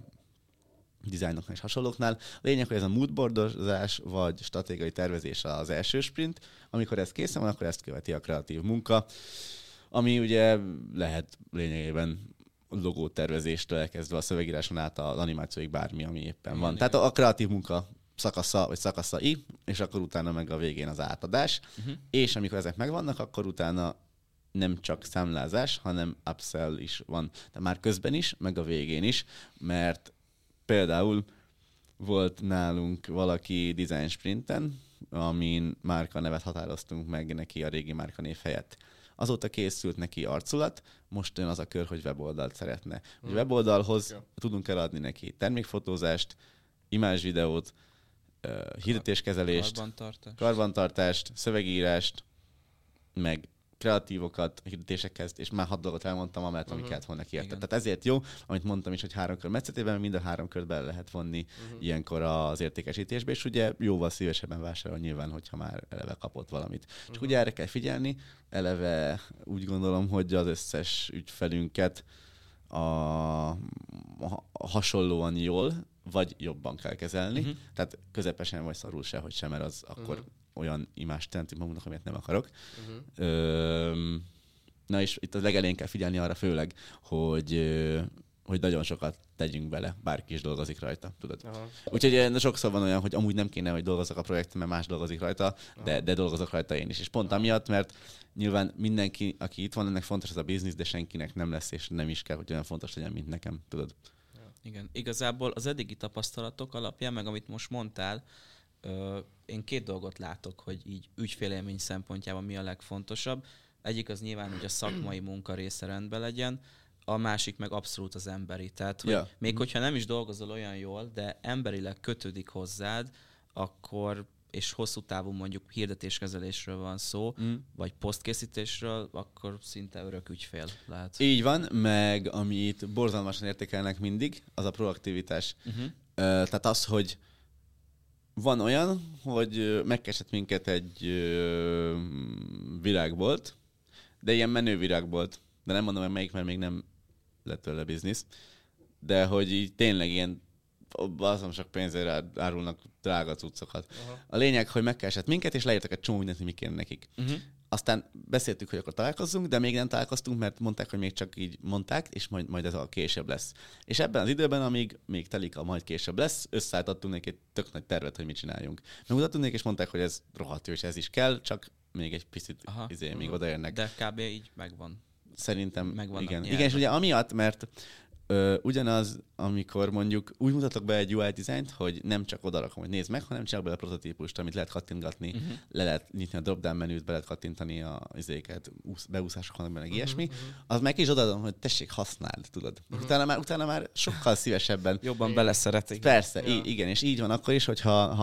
dizájnoknál és hasonlóknál. A lényeg, hogy ez a moodboardozás vagy stratégiai tervezés az első sprint. Amikor ez készen van, akkor ezt követi a kreatív munka, ami ugye lehet lényegében logó tervezéstől elkezdve a szövegíráson át az animációig bármi, ami éppen van. Tehát a kreatív munka szakasza, vagy szakaszai, és akkor utána meg a végén az átadás. És amikor ezek megvannak, akkor utána nem csak számlázás, hanem upsell is van. De már közben is, meg a végén is, mert például volt nálunk valaki design sprinten, amin márkanevet határoztunk meg neki a régi márkanév helyett. Azóta készült neki arculat, most jön az a kör, hogy weboldalt szeretne. A weboldalhoz tudunk eladni neki termékfotózást, imázs videót, hirdetéskezelést, karbantartást, szövegírást, meg kreatívokat, hirdetésekhez, és már 6 dolgot elmondtam, amellett, ami kellett volna kiérte. Tehát ezért jó, amit mondtam is, hogy 3 kör metszetében, mind a 3 kört bele lehet vonni ilyenkor az értékesítésbe, és ugye jóval szívesebben vásárol nyilván, hogyha már eleve kapott valamit. Csak ugye erre kell figyelni, eleve úgy gondolom, hogy az összes ügyfelünket hasonlóan jól, vagy jobban kell kezelni, tehát közepesen vagy szarul se, hogy sem, mert az akkor olyan imást teremtünk magunknak, amit nem akarok. Uh-huh. Na és itt a legelején kell figyelni arra főleg, hogy nagyon sokat tegyünk bele, bárki is dolgozik rajta, tudod. Aha. Úgyhogy sokszor van olyan, hogy amúgy nem kéne, hogy dolgozzak a projekten, mert más dolgozik rajta, de dolgozok rajta én is. És pont amiatt, mert nyilván mindenki, aki itt van, ennek fontos ez a biznisz, de senkinek nem lesz, és nem is kell, hogy olyan fontos legyen, mint nekem, tudod. Igen, igazából az eddigi tapasztalatok alapján, meg amit most mondtál, én két dolgot látok, hogy így ügyfélélmény szempontjában mi a legfontosabb. Egyik az nyilván, hogy a szakmai munka része rendben legyen, a másik meg abszolút az emberi. Tehát, hogy még hogyha nem is dolgozol olyan jól, de emberileg kötődik hozzád, akkor, és hosszú távú mondjuk hirdetéskezelésről van szó, vagy posztkészítésről, akkor szinte örök ügyfél lehet. Így van, meg amit borzalmasan értékelnek mindig, az a proaktivitás. Tehát az, hogy van olyan, hogy megkeresett minket egy virágbolt, de ilyen menő virágbolt. De nem mondom meg melyik, mert még nem lett tőle biznisz. De hogy így tényleg ilyen baszom sok pénzért árulnak drága cuccokat. A lényeg, hogy megkeresett minket, és leírtak egy csomó mindent, hogy mi kéne nekik. Aztán beszéltük, hogy akkor találkozzunk, de még nem találkoztunk, mert mondták, hogy még csak így mondták, és majd ez a később lesz. És ebben az időben, amíg még telik a majd később lesz, összeálltattunk neki egy tök nagy tervet, hogy mit csináljunk. Megmutattunk neki, és mondták, hogy ez rohadt jó, és ez is kell, csak még egy picit még odaérnek. De kb. Így megvan. Szerintem megvannak, igen. Igen, és ugye amiatt, mert ugyanaz, amikor mondjuk úgy mutatok be egy UI designt, hogy nem csak odarakom, hogy nézd meg, hanem csinálok bele a prototípust, amit lehet kattintgatni, le lehet nyitni a drop-down menüt, be lehet kattintani a izéket, beúszások vannak benne, ilyesmi. Az meg is odaadom, hogy tessék, használd, tudod. Utána már sokkal szívesebben. Jobban beleszeretik. Persze, igen, és így van akkor is, hogyha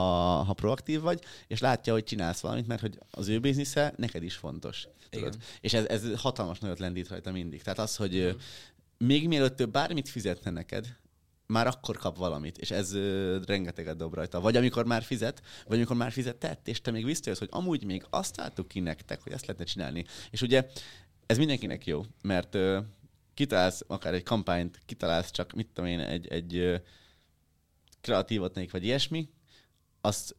ha proaktív vagy, és látja, hogy csinálsz valamit, mert hogy az ő biznisze neked is fontos. Tudod? És ez hatalmas nagyot lendít rajta mindig. Tehát az, hogy még mielőtt ő bármit fizetne neked, már akkor kap valamit, és ez rengeteget dob rajta. Vagy amikor már fizet, vagy amikor már fizetett, és te még visszajössz, hogy amúgy még azt láttuk ki nektek, hogy ezt lehetne csinálni. És ugye ez mindenkinek jó, mert kitalálsz akár egy kampányt, kitalálsz csak, mit tudom én, egy kreatívot nekik, vagy ilyesmi, azt,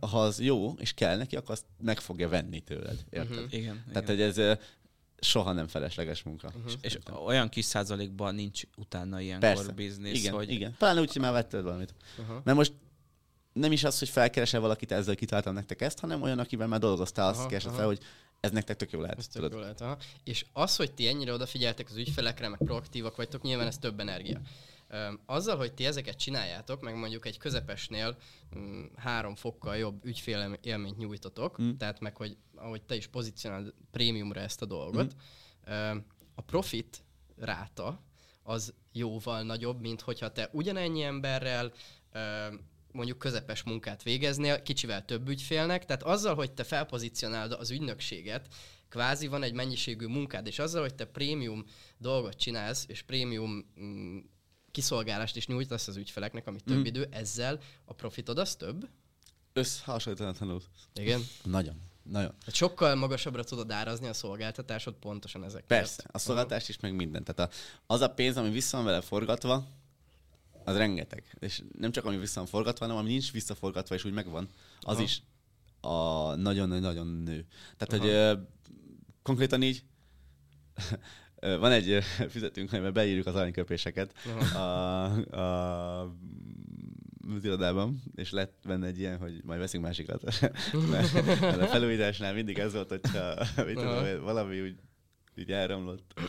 ha az jó, és kell neki, akkor azt meg fogja venni tőled. Érted? Igen, tehát, igen. Hogy ez... soha nem felesleges munka. És olyan kis százalékban nincs utána ilyenkor biznisz, igen, hogy... Igen, pláne úgy, hogy már vetted valamit. Mert most nem is az, hogy felkeresel valakit, ezzel kitaláltam nektek ezt, hanem olyan, akivel már dolgoztál, azt keresed fel, hogy ez nektek tök jó lehet. Ez tök jó lehet, És az, hogy ti ennyire odafigyeltek az ügyfelekre, meg proaktívak vagytok, nyilván ez több energia. Azzal, hogy ti ezeket csináljátok, meg mondjuk egy közepesnél 3 fokkal jobb ügyfélélményt nyújtotok, tehát meg, hogy ahogy te is pozícionálod prémiumra ezt a dolgot, a profit ráta az jóval nagyobb, mint hogyha te ugyanennyi emberrel mondjuk közepes munkát végeznél, kicsivel több ügyfélnek, tehát azzal, hogy te felpozícionálod az ügynökséget, kvázi van egy mennyiségű munkád, és azzal, hogy te prémium dolgot csinálsz, és prémium kiszolgálást is nyújtasz az ügyfeleknek, amit több idő, ezzel a profitod az több? Összehasonlítanatlanul. Igen? Nagyon. Nagyon. Hát sokkal magasabbra tudod árazni a szolgáltatásod pontosan ezekért. Persze, a szolgáltatás is, meg minden. Tehát az a pénz, ami vissza van vele forgatva, az rengeteg. És nem csak ami vissza van forgatva, hanem ami nincs visszaforgatva, és úgy megvan, az is a nagyon-nagyon nő. Tehát, hogy konkrétan így... Van egy fizetünk, amiben beírjuk az aranyköpéseket az irodában, és lett benne egy ilyen, hogy majd veszünk másikat. Mert a felújításnál mindig ez volt, hogyha valami úgy elromlott,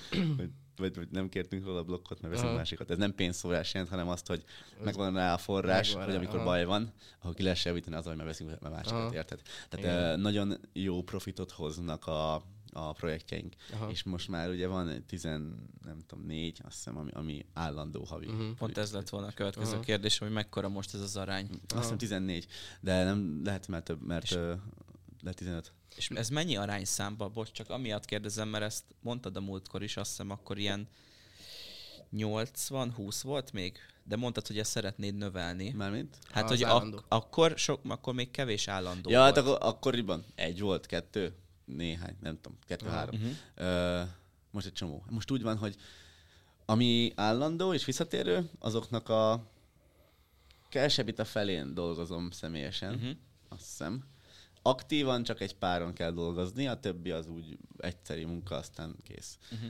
vagy nem kértünk róla a blokkot, mert veszünk másikat. Ez nem pénzszórás jelent, hanem azt, hogy megvan rá a forrás, hogy amikor baj van, akkor ki lehet javítani azzal, hogy már veszünk másikat, érted? Tehát nagyon jó profitot hoznak a projektjeink. És most már ugye van 14, azt hiszem, ami állandó havi. Pont ez lett volna a következő kérdés, hogy mekkora most ez az arány. Azt hiszem 14, de nem lehet már több, mert lehet 15. És ez mennyi arányszámba? Bocs, csak amiatt kérdezem, mert ezt mondtad a múltkor is, azt hiszem akkor ilyen 80-20 volt még, de mondtad, hogy ezt szeretnéd növelni. Mármint? Hát, hogy akkor még kevés állandó volt. Hát akkoriban 1 volt, 2. Néhány, nem tudom, 2-3. Most egy csomó. Most úgy van, hogy ami állandó és visszatérő, azoknak a kevesebb, itt a felén dolgozom személyesen, azt hiszem. aktívan csak egy páron kell dolgozni, a többi az úgy egyszeri munka, aztán kész. Uh-huh.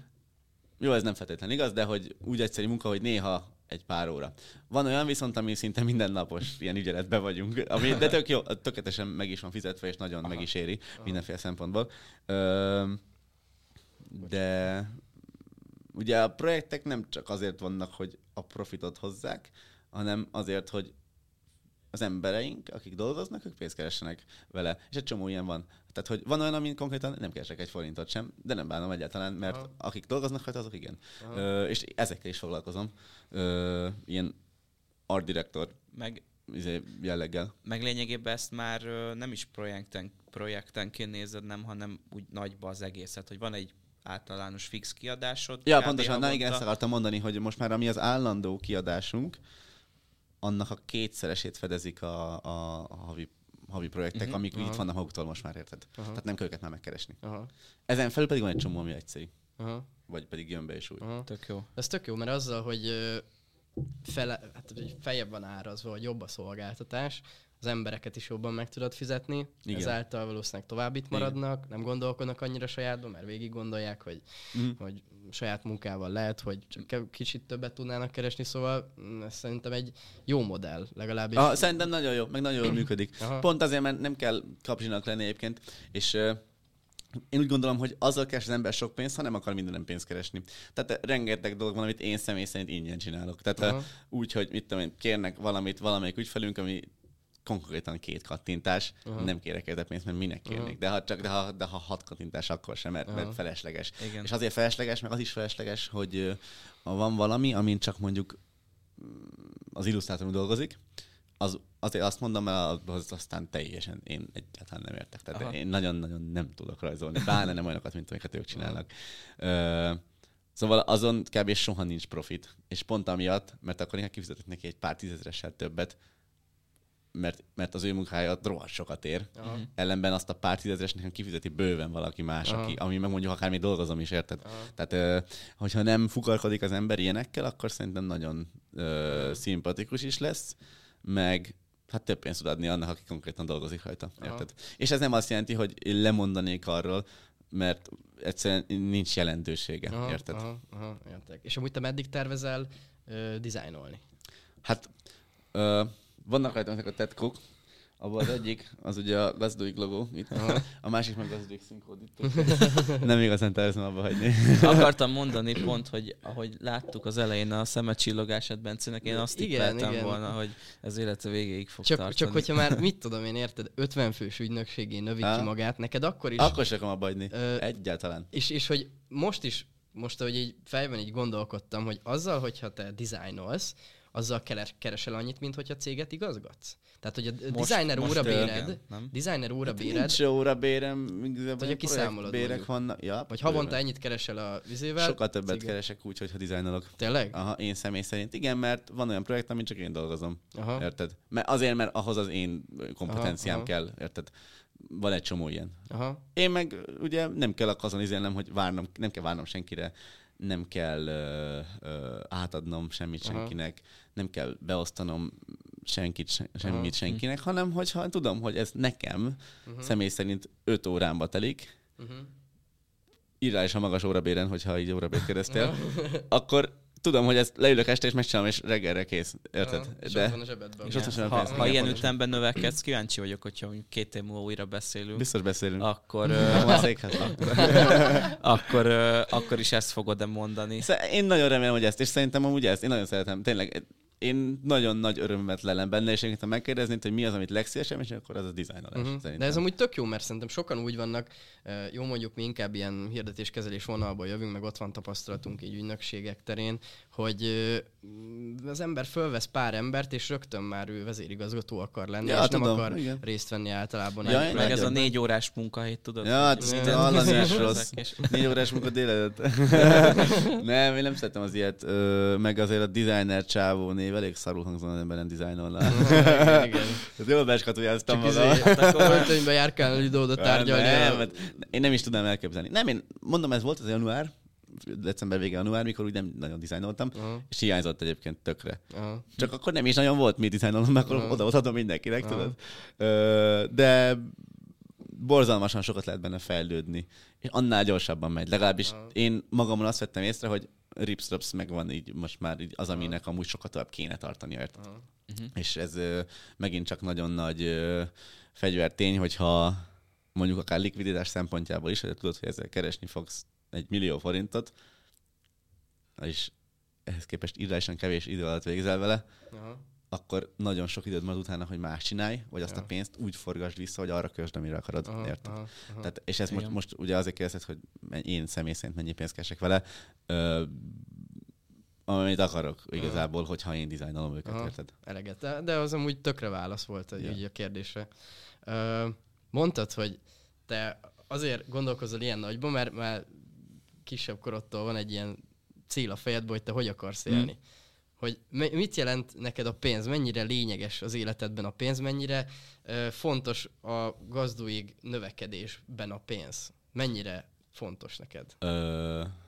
Jó, ez nem feltétlen igaz, de hogy úgy egyszeri munka, hogy néha egy pár óra. Van olyan viszont, ami szinte mindennapos ilyen ügyeletben vagyunk, ami, de tök jó, tökéletesen meg is van fizetve, és nagyon meg is éri mindenféle szempontból. De ugye a projektek nem csak azért vannak, hogy a profitot hozzák, hanem azért, hogy az embereink, akik dolgoznak, ők pénzt keressenek vele. És egy csomó ilyen van. Tehát, hogy van olyan, amin konkrétan nem keresek egy forintot sem, de nem bánom egyáltalán, mert akik dolgoznak hát azok igen. És ezekkel is foglalkozom. Ilyen art director jelleggel. Meg lényegében ezt már nem is projektenként nézed, nem, hanem úgy nagyba az egészet, hogy van egy általános fix kiadásod. Ja, pontosan, igen, ezt akartam mondani, hogy most már ami az állandó kiadásunk, annak a kétszeresét fedezik a havi projektek, uh-huh, amik uh-huh. itt vannak maguktól most már, érted? Uh-huh. Tehát nem kell őket már megkeresni. Uh-huh. Ezen felül pedig van egy csomó, ami egyszerű. Uh-huh. Vagy pedig jön be és úgy. Uh-huh. Tök jó. Ez tök jó, mert azzal, hogy feljebb van árazva, hogy jobb a szolgáltatás, az embereket is jobban meg tudod fizetni, igen. ezáltal valószínűleg tovább itt maradnak, igen. nem gondolkodnak annyira sajátban, mert végig gondolják, hogy, hogy saját munkával lehet, hogy csak kicsit többet tudnának keresni, szóval ez szerintem egy jó modell legalábbis. Szerintem nagyon jó, meg nagyon jól működik. Aha. Pont azért, mert nem kell kapcsinak lenni egyébként, és én úgy gondolom, hogy azzal keres az ember sok pénzt, ha nem akar mindenen pénzt keresni. Tehát rengeteg dolog van, amit én személy szerint ingyen csinálok. Tehát úgy, hogy mit tudom én, kérnek valamit valamelyik ügyfelünk, ami konkrétan 2 kattintás, nem kérek ezzel pénzt, mert minek kérnék. De ha 6 kattintás, akkor sem, mert felesleges. Igen. És azért felesleges, meg az is felesleges, hogy ha van valami, amin csak mondjuk az illusztrátor dolgozik, azért azt mondom, mert az aztán teljesen én egyáltalán nem értek. Tehát én nagyon-nagyon nem tudok rajzolni, bár nem olyanokat, mint amiket ők csinálnak. Szóval azon kb. Soha nincs profit. És pont amiatt, mert akkor inkább kifizetek neki egy pár tízezressel többet, mert az ő munkája rohadt sokat ér. Aha. Ellenben azt a pár tízezres nekem kifizeti bőven valaki más, ami meg mondjuk akár még dolgozom is, érted? Aha. Tehát, hogyha nem fukarkodik az ember ilyenekkel, akkor szerintem nagyon szimpatikus is lesz, meg hát több pénzt tud adni annak, aki konkrétan dolgozik rajta, érted? Aha. És ez nem azt jelenti, hogy lemondanék arról, mert egyszerűen nincs jelentősége, érted? Aha. Értek. És amúgy te meddig tervezel dizájnolni? Hát... vannak rajta ezek a tetkók, abban az egyik, az ugye a Gazduig logó, itt. A másik meg Gazduig szinkód itt. Nem igazán tervezem abba hagyni. Akartam mondani pont, hogy ahogy láttuk az elején a szemecsillogását Bencének, én azt tippeltem volna, hogy ez élete végéig fog tartani. Csak hogyha már, mit tudom én, érted, 50 fős ügynökségén növik ki magát, neked akkor is... Akkor sem abba hagyni, egyáltalán. És hogy most, ahogy így fejben így gondolkodtam, hogy azzal, hogyha te dizájnolsz, azzal keresel annyit, mint hogyha céget igazgatsz. Tehát, hogy a designer óra béred. Nincs óra bérem, igazából projektbérek vannak. Ja, vagy havonta ennyit keresel a vizével. Sokkal többet keresek úgy, hogyha dizájnolok. Tényleg? Aha, én személy szerint. Igen, mert van olyan projekt, amin csak én dolgozom. Aha. Érted? Azért, mert ahhoz az én kompetenciám kell. Érted? Van egy csomó ilyen. Aha. Én meg ugye nem kell azon izélnem, hogy várnom, nem kell várnom senkire. Nem kell átadnom semmit senkinek, nem kell beosztanom semmit senkinek, hanem hogyha tudom, hogy ez nekem személy szerint 5 órámba telik, írjál is a magas órabéren, hogyha így órabért kérdeztél, akkor tudom, hogy ezt leülök este, és megcsinálom, és reggelre kész. Érted? És ott van a zsebedben. Ha ilyen ütemben növekedsz, kíváncsi vagyok, hogyha 2 év múlva újra beszélünk. Biztos beszélünk. Akkor is ezt fogod-e mondani. Én nagyon remélem, hogy ezt, és szerintem amúgy ezt. Én nagyon szeretem. Tényleg, én nagyon nagy örömet lelem benne, és én megkérdezni, hogy mi az, amit legszívesem, és akkor az a dizájnolás. De ez amúgy tök jó, mert szerintem sokan úgy vannak, jó mondjuk mi inkább ilyen hirdetéskezelés vonalból jövünk, meg ott van tapasztalatunk így ügynökségek terén, hogy az ember fölvesz pár embert, és rögtön már ő vezérigazgató akar lenni, és nem akar részt venni általában. Meg ez a 4 órás munkahét, tudod? Ja, hallani is rossz. 4 órás munka délelőtt. Nem, én nem szeretem az ilyet. Meg azért a designer csávó név elég szarul hangzom, az ember nem dizájnolná. Igen. Jól beskatujáztam magam. Akkor öltönybe járkálni Lidóda tárgyalni. Én nem is tudnám elképzelni. Nem, én mondom, ez volt az január, december vége január, mikor úgy nem nagyon dizájnoltam, és hiányzott egyébként tökre. Csak akkor nem is nagyon volt mi dizájnolom, mert akkor odaadom mindenkinek, tudod. De borzalmasan sokat lehet benne fejlődni, és annál gyorsabban megy. Legalábbis én magamon azt vettem észre, hogy Ripsrops megvan így most már így az, aminek amúgy sokkal tovább kéne tartani. És ez megint csak nagyon nagy fegyvertény, hogyha mondjuk akár likviditás szempontjából is, hogy tudod, hogy ezzel keresni fogsz 1 millió forintot, és ehhez képest irreálisan kevés idő alatt végzel vele, akkor nagyon sok időd marad utána, hogy más csinálj, vagy azt a pénzt úgy forgasd vissza, hogy arra költsd, amire akarod. Tehát, és ez most ugye azért kérdezted, hogy én személy szerint mennyi pénzt keresek vele, amit akarok igazából, hogyha én dizájnalom őket, érted? Eleget, de az amúgy tökre válasz volt így a kérdésre. Mondtad, hogy te azért gondolkozol ilyen nagyban, mert már kisebb korodtól van egy ilyen cél a fejedben, hogy te hogy akarsz élni. Hogy mit jelent neked a pénz, mennyire lényeges az életedben a pénz, mennyire fontos a Gazduig növekedésben a pénz? Mennyire fontos neked?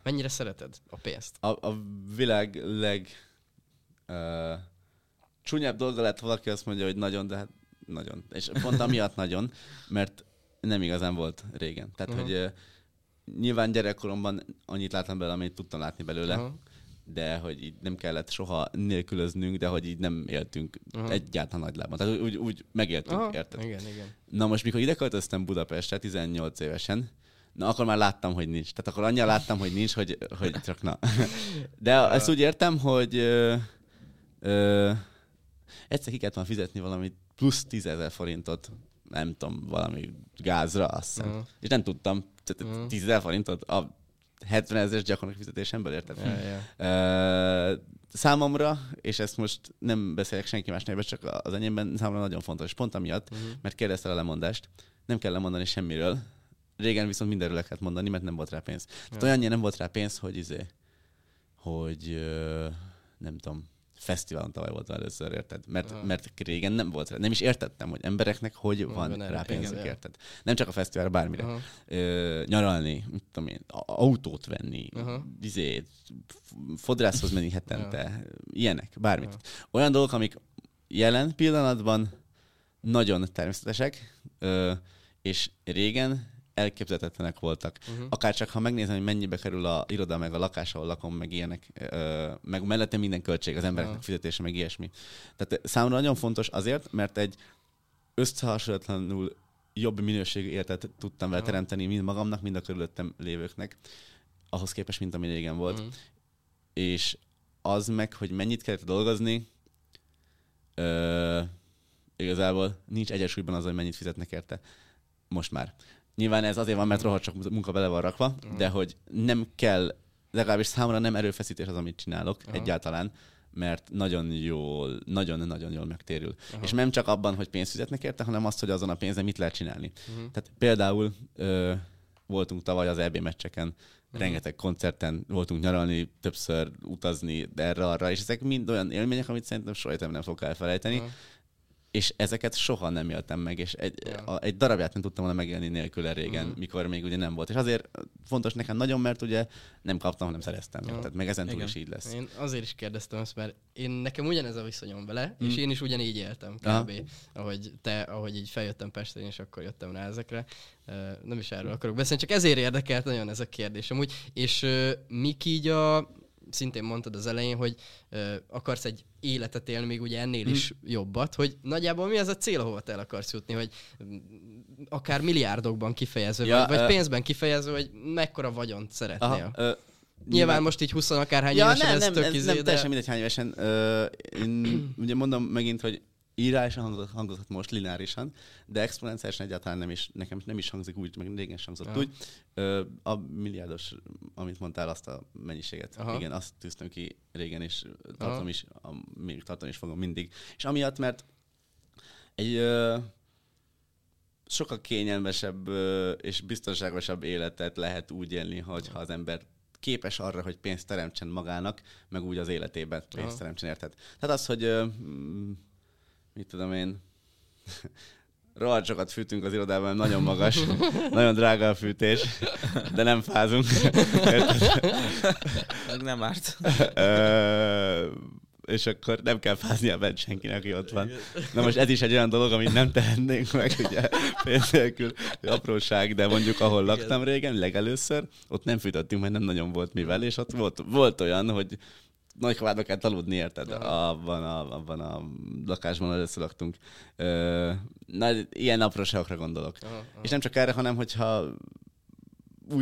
Mennyire szereted a pénzt? A világ legcsúnyább dolga lett, valaki azt mondja, hogy nagyon, de hát nagyon. És pont amiatt nagyon, mert nem igazán volt régen. Tehát, hogy nyilván gyerekkoromban annyit láttam belőle, amit tudtam látni belőle, de hogy így nem kellett soha nélkülöznünk, de hogy így nem éltünk egyáltalán nagylábban. Tehát úgy megéltünk, érted? Igen. Na most, mikor ide költöztem Budapestre 18 évesen, na akkor már láttam, hogy nincs. Tehát akkor annyira láttam, hogy nincs, hogy csak na. De ezt úgy értem, hogy egyszer ki kellett volna fizetni valamit, plusz 10 000 forintot, nem tudom, valami gázra, azt hiszem. És nem tudtam, 10 000 forintot a 70 000-es gyakornoki fizetésemből, érted? Számomra, és ezt most nem beszélek senki más nevében, csak az enyémben, számomra nagyon fontos, pont amiatt, mert kérdezte a lemondást, nem kell lemondani semmiről. Régen viszont mindenről le kellett mondani, mert nem volt rá pénz. Tehát olyannyira nem volt rá pénz, hogy nem tudom, fesztiválon tavaly voltam először, érted? Mert régen nem volt rá. Nem is értettem, hogy embereknek hogy van rá pénzük, érted? Nem csak a fesztiválra, bármire. Nyaralni, mit tudom én, autót venni, fodrászhoz menni hetente, ilyenek, bármit. Olyan dolgok, amik jelen pillanatban nagyon természetesek, és régen elképzelhetetlenek voltak. Akárcsak, ha megnézem, hogy mennyibe kerül a iroda, meg a lakás, ahol lakom, meg ilyenek, meg mellette minden költség, az embereknek fizetése, meg ilyesmi. Tehát számomra nagyon fontos azért, mert egy összehasonlíthatatlanul jobb minőségű életet tudtam vele teremteni mind magamnak, mind a körülöttem lévőknek, ahhoz képest, mint ami régen volt. És az meg, hogy mennyit kellett dolgozni, igazából nincs egyensúlyban az, hogy mennyit fizetnek érte most már. Nyilván ez azért van, mert rohadt sok munka bele van rakva, de hogy nem kell, legalábbis számomra nem erőfeszítés az, amit csinálok egyáltalán, mert nagyon jól megtérül. És nem csak abban, hogy pénzt fizetnek érte, hanem azt, hogy azon a pénzen mit lehet csinálni. Tehát például voltunk tavaly az EB-meccseken, rengeteg koncerten voltunk nyaralni, többször utazni erre-arra, és ezek mind olyan élmények, amit szerintem soha nem fogok elfelejteni. És ezeket soha nem éltem meg, és egy darabját nem tudtam volna megélni nélküle régen, mikor még ugye nem volt. És azért fontos nekem nagyon, mert ugye nem kaptam, hanem szereztem. Tehát meg ezen túl is így lesz. Én azért is kérdeztem ezt, mert nekem ugyanez a viszonyom vele, és én is ugyanígy éltem kb. Ahogy így feljöttem Pestre, és akkor jöttem rá ezekre. Nem is erről akarok beszélni, csak ezért érdekelt nagyon ez a kérdés amúgy. És mik így szintén mondtad az elején, hogy akarsz egy életet élni, még ugye ennél is jobbat, hogy nagyjából mi az a cél, ahova te el akarsz jutni, hogy akár milliárdokban kifejező, vagy pénzben kifejező, hogy mekkora vagyont szeretnél. Nyilván most így 20 akárhány évesen ez tök izé, de... Nem teljesen mindegy hány évesen. Én ugye mondom megint, hogy írásan hangozhat most lineárisan, de exponenciálisan egyáltalán nem is, nekem nem is hangzik úgy, meg régen sem hangzott úgy. A milliárdos, amit mondtál, azt a mennyiséget. Igen, azt tűztem ki régen, és tartom is fogom mindig. És amiatt, mert egy sokkal kényelmesebb és biztonságosabb életet lehet úgy élni, hogyha az ember képes arra, hogy pénzt teremtsen magának, meg úgy az életében pénzt teremtsen, érted? Tehát az, hogy... mit tudom én, rohadt sokat fűtünk az irodában, nagyon magas, nagyon drága a fűtés, de nem fázunk. Nem árt. és akkor nem kell fáznia bent senkinek, aki ott van. Na most ez is egy olyan dolog, amit nem tehetnénk meg, ugye, például apróság, de mondjuk ahol laktam régen, legelőször, ott nem fűtöttünk, mert nem nagyon volt mivel, és ott volt olyan, hogy Nagykövárba kell aludni, érted? Abban a lakásban először laktunk. Na, ilyen apróságokra gondolok. Aha. És nem csak erre, hanem hogyha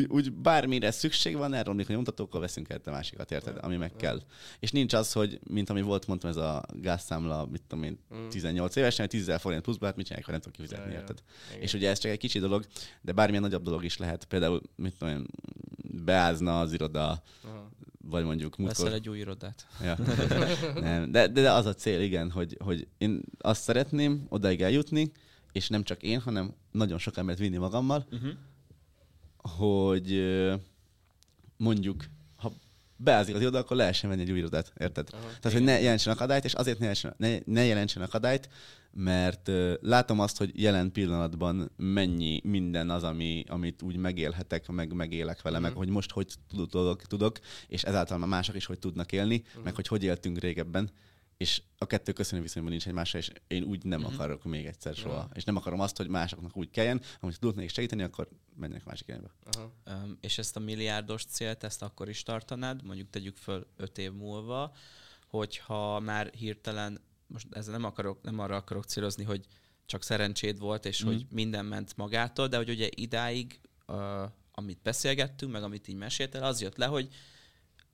úgy bármire szükség van, elromlik a nyomtatókkal, veszünk el a másikat, érted? Ami meg kell. És nincs az, hogy mint ami volt, mondtam, ez a gázszámla, mit tudom én, 18 évesen, 10.000 forint pluszba, hát mit csinálják, ha nem tudok kifizetni, érted? Igen. És ugye ez csak egy kicsi dolog, de bármilyen nagyobb dolog is lehet. Például, mit tudom én, beázna az iroda, vagy mondjuk... Veszel egy új irodát. Ja. Nem. De az a cél, igen, hogy én azt szeretném odaig eljutni, és nem csak én, hanem nagyon sok embert vinni magammal, hogy mondjuk, ha beázik az iroda, akkor lehessen venni egy új irodát, érted? Aha, tehát, hogy ne jelentsen akadályt, és azért ne jelentsen akadályt, mert látom azt, hogy jelen pillanatban mennyi minden az, amit úgy megélhetek, meg megélek vele, meg hogy most hogy tudok, és ezáltal már mások is hogy tudnak élni, meg hogy éltünk régebben, és a kettő köszönő viszonyban nincs egymásra, és én úgy nem akarok még egyszer soha. És nem akarom azt, hogy másoknak úgy kelljen, amúgy tudnak nekik segíteni, akkor menjenek másik irányba. És ezt a milliárdos célt, ezt akkor is tartanád, mondjuk tegyük föl 5 év múlva, hogyha már hirtelen, most ezzel nem arra akarok célozni, hogy csak szerencséd volt, és hogy minden ment magától, de hogy ugye idáig, amit beszélgettünk, meg amit így meséltél, az jött le, hogy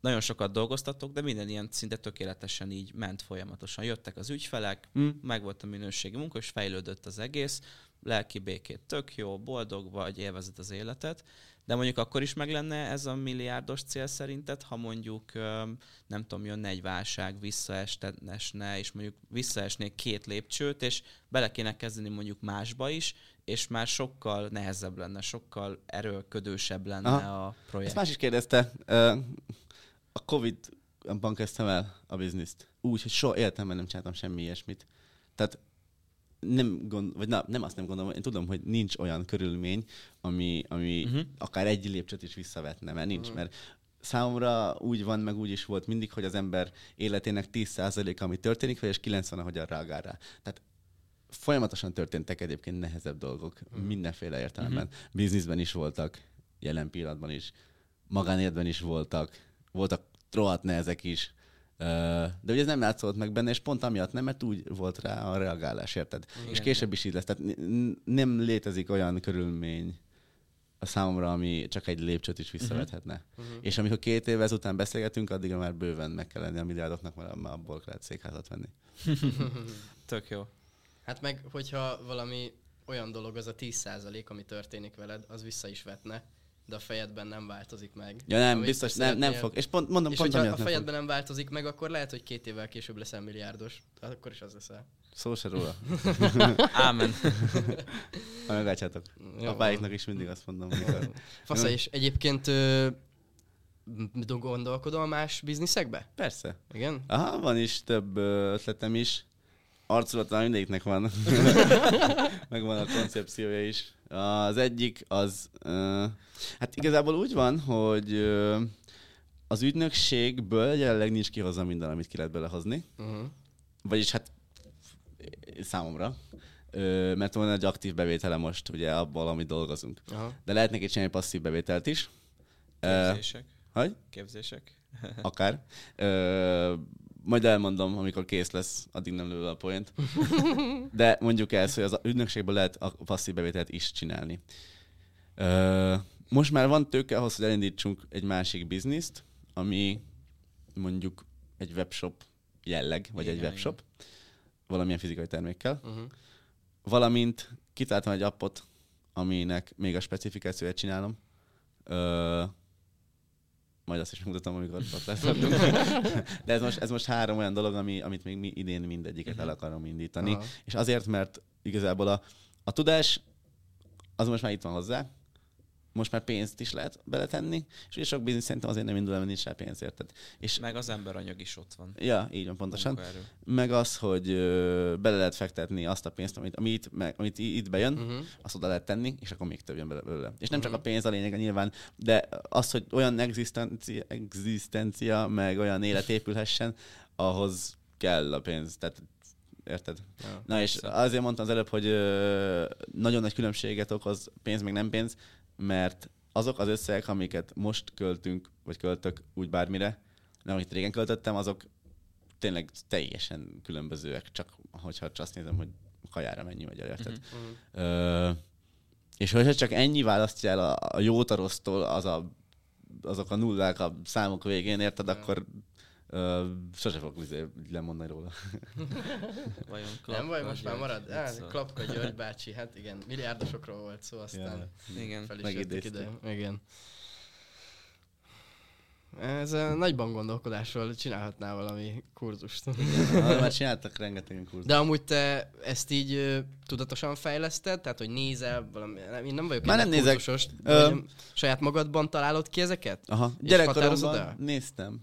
nagyon sokat dolgoztatok, de minden ilyen szinte tökéletesen így ment folyamatosan. Jöttek az ügyfelek, megvolt a minőségi munka, és fejlődött az egész, lelki békét tök jó, boldog vagy, élvezed az életet. De mondjuk akkor is meg lenne ez a milliárdos cél szerinted, ha mondjuk, nem tudom, jönne egy válság, visszaesne, és mondjuk visszaesnék 2 lépcsőt, és bele kéne kezdeni mondjuk másba is, és már sokkal nehezebb lenne, sokkal erőlködősebb lenne a projekt. Ezt más is kérdezte. A COVID-ban kezdtem el a bizniszt. Úgy, hogy soha életemben nem csináltam semmi ilyesmit. Tehát nem azt nem gondolom, én tudom, hogy nincs olyan körülmény, ami akár egy lépcsőt is visszavetne, mert nincs, mert számomra úgy van, meg úgy is volt mindig, hogy az ember életének 10%-a, ami történik, vagy és 90%, ahogyan reagál rá. Tehát folyamatosan történtek egyébként nehezebb dolgok, mindenféle értelemben. Bizniszben is voltak, jelen pillanatban is, magánéletben is voltak rohadt nehezek is, de ugye ez nem látszott meg benne, és pont amiatt nem, mert úgy volt rá a reagálás, érted? Igen. És később is így lesz, tehát nem létezik olyan körülmény a számomra, ami csak egy lépcsőt is visszavethetne. És amikor 2 év ezután beszélgetünk, addigra már bőven meg kell lenni a milliárdoknak, már abból lehet székházat venni. Tök jó. Hát meg, hogyha valami olyan dolog, az a 10%, ami történik veled, az vissza is vetne, de a fejedben nem változik meg. Ja nem, biztos nem fog. És pont mondom, és pont amiatt a fejedben nem változik meg, akkor lehet, hogy 2 évvel később leszel milliárdos. Akkor is az leszel. Szó se róla. Ámen. Ha meglátjátok. Apáiknak is mindig azt mondom. Fasza, és egyébként gondolkodol más bizniszekbe? Persze. Igen? Aha, van is több ötletem is. Arculata mindegyiknek van. Megvan a koncepciója is. Az egyik az... hát igazából úgy van, hogy az ügynökségből jelenleg nincs kihozva minden, amit ki lehet belehozni. Vagyis hát számomra. Mert van egy aktív bevétele most, ugye abból, amit dolgozunk. De lehet neki csinálni passzív bevételt is. Képzések. Hogy? Képzések. Akár. Majd elmondom, amikor kész lesz, addig nem lő a point. De mondjuk el, hogy az ügynökségből lehet a passzív bevételt is csinálni. Most már van tőke ahhoz, hogy elindítsunk egy másik bizniszt, ami mondjuk egy webshop jelleg, vagy igen, egy webshop, valamilyen fizikai termékkel. Valamint kitaláltam egy appot, aminek még a specifikációját csinálom. Majd azt is mutatom, amikor ott lesz. De ez most 3 olyan dolog, amit még mi idén mindegyiket el akarom indítani. És azért, mert igazából a tudás az most már itt van hozzá, most már pénzt is lehet beletenni, és ugye sok biznisz szerintem azért nem indul el, mert nincs rá pénz, érted? És meg az emberanyag is ott van. Ja, így van, pontosan. Munkaerő. Meg az, hogy bele lehet fektetni azt a pénzt, amit itt bejön, azt oda lehet tenni, és akkor még több jön belőle. És nem csak a pénz a lényeg nyilván, de az, hogy olyan egzisztencia, meg olyan élet épülhessen, ahhoz kell a pénz, tehát érted? Ja, na és azért mondtam az előbb, hogy nagyon nagy különbséget okoz pénz meg nem pénz, mert azok az összegek, amiket most költünk, vagy költök úgy bármire, nem amit régen költöttem, azok tényleg teljesen különbözőek, csak hogyha azt nézem, hogy kajára mennyi vagy elérted. És hogyha csak ennyi választja el a jót a rossztól, azok a nullák a számok végén, érted, akkor sose fogok lemondani róla. Vajon nem baj, most már marad. Klapka György bácsi, hát igen, milliárdosokról volt szó, aztán igen, fel is jöttük ide. Igen. Ez a nagyban gondolkodásról csinálhatnál valami kurzust. Már csináltak rengeteg kurzust. De amúgy te ezt így tudatosan fejleszted? Tehát, hogy nézel valami... Én nem vagyok egy kurzusos. Saját magadban találod ki ezeket? Aha. Gyerekkoromban néztem.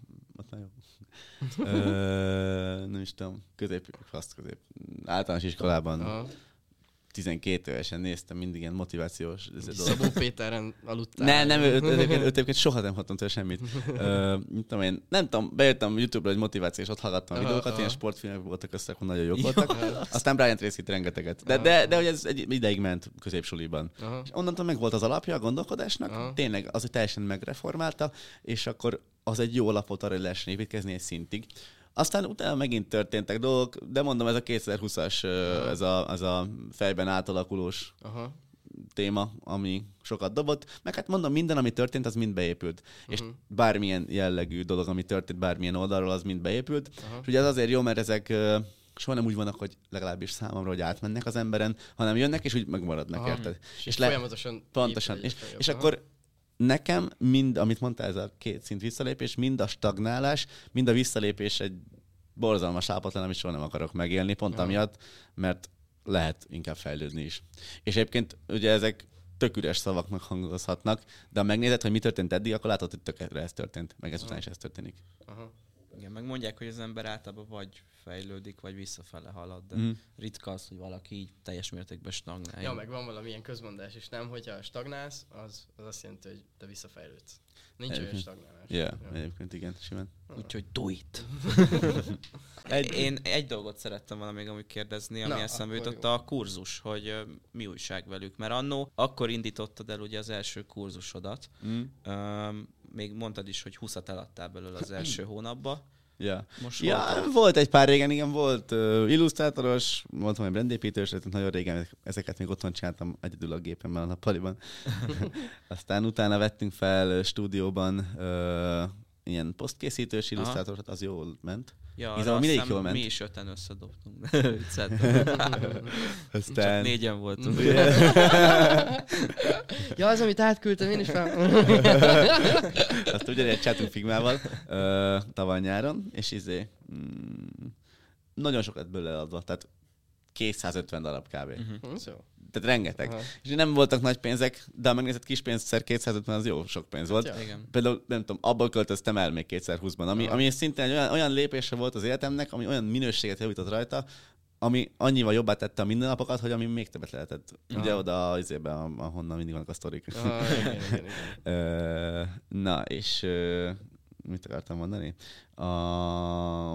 Nem is tudom. Közép. Általános iskolában. Aha. 12 évesen néztem, mindig ilyen motivációs. Szabó Péteren aludtál. Nem, soha nem hattam tőle semmit. Nem tudom, bejöttem YouTube-ra egy motiváció, és ott hallgattam a videókat, ilyen sportfilmek voltak össze, akkor nagyon jók voltak. Aztán Brian Tracy-t rengeteget. De hogy ez egy ideig ment középsuliban. És onnantól meg volt az alapja a gondolkodásnak, tényleg az, hogy teljesen megreformálta, és akkor az egy jó alapot arra, hogy lehessen építkezni egy szintig. Aztán utána megint történtek dolgok, de mondom, ez a 2020-as, ez a fejben átalakulós téma, ami sokat dobott. Meg hát mondom, minden, ami történt, az mind beépült. És bármilyen jellegű dolog, ami történt bármilyen oldalról, az mind beépült. És ugye ez azért jó, mert ezek soha nem úgy vannak, hogy legalábbis számomra, hogy átmennek az emberen, hanem jönnek, és úgy megmaradnak, érted? És folyamatosan. Pontosan. És akkor... Nekem mind, amit mondtál, ez a két szint visszalépés, mind a stagnálás, mind a visszalépés egy borzalmas állapotlan, amit soha nem akarok megélni, pont amiatt, mert lehet inkább fejlődni is. És egyébként ugye ezek tök üres szavaknak hangozhatnak, de ha megnézed, hogy mi történt eddig, akkor látod, hogy tökre ez történt, meg ez után is ez történik. Aha. Igen, meg mondják, hogy az ember általában vagy fejlődik, vagy visszafele halad, de ritka az, hogy valaki így teljes mértékben stagnál. Ja, meg van valamilyen közmondás is, nem? Hogyha stagnálsz, az azt jelenti, hogy te visszafejlődsz. Nincs olyan stagnálás. Ja, egyébként igen, simán. Úgyhogy do it! Én egy dolgot szerettem volna még amúgy kérdezni, ami eszembe jutott, a kurzus, hogy mi újság velük. Mert annó akkor indítottad el ugye az első kurzusodat, még mondtad is, hogy 20-at eladtál belőle az első hónapba. Ja. Volt egy pár régen, igen, volt illusztrátoros, mondtam, hogy brandépítős, nagyon régen ezeket még otthon csináltam egyedül a gépemben, a nappaliban. Aztán utána vettünk fel stúdióban ilyen posztkészítős illusztrátoros, az jól ment. Ja, aztán mi is 5-en összedobtunk. Csak 4-en voltunk. Ja, az, amit átküldtem, én is fel. Azt ugyanilyen csátunk Figmával tavaly nyáron, és nagyon sokat belőle adva, tehát 250 darab kb. Tehát rengeteg. És nem voltak nagy pénzek, de ha megnézed, kis pénzszer 250, az jó sok pénz volt. Például, nem tudom, abból költöztem el még 2020-ban, ami szintén olyan lépése volt az életemnek, ami olyan minőséget javított rajta, ami annyival jobbá tette a mindennapokat, hogy ami még többet lehetett. Ugye oda az évben, ahonnan mindig vannak a sztorik. Na, és mit akartam mondani?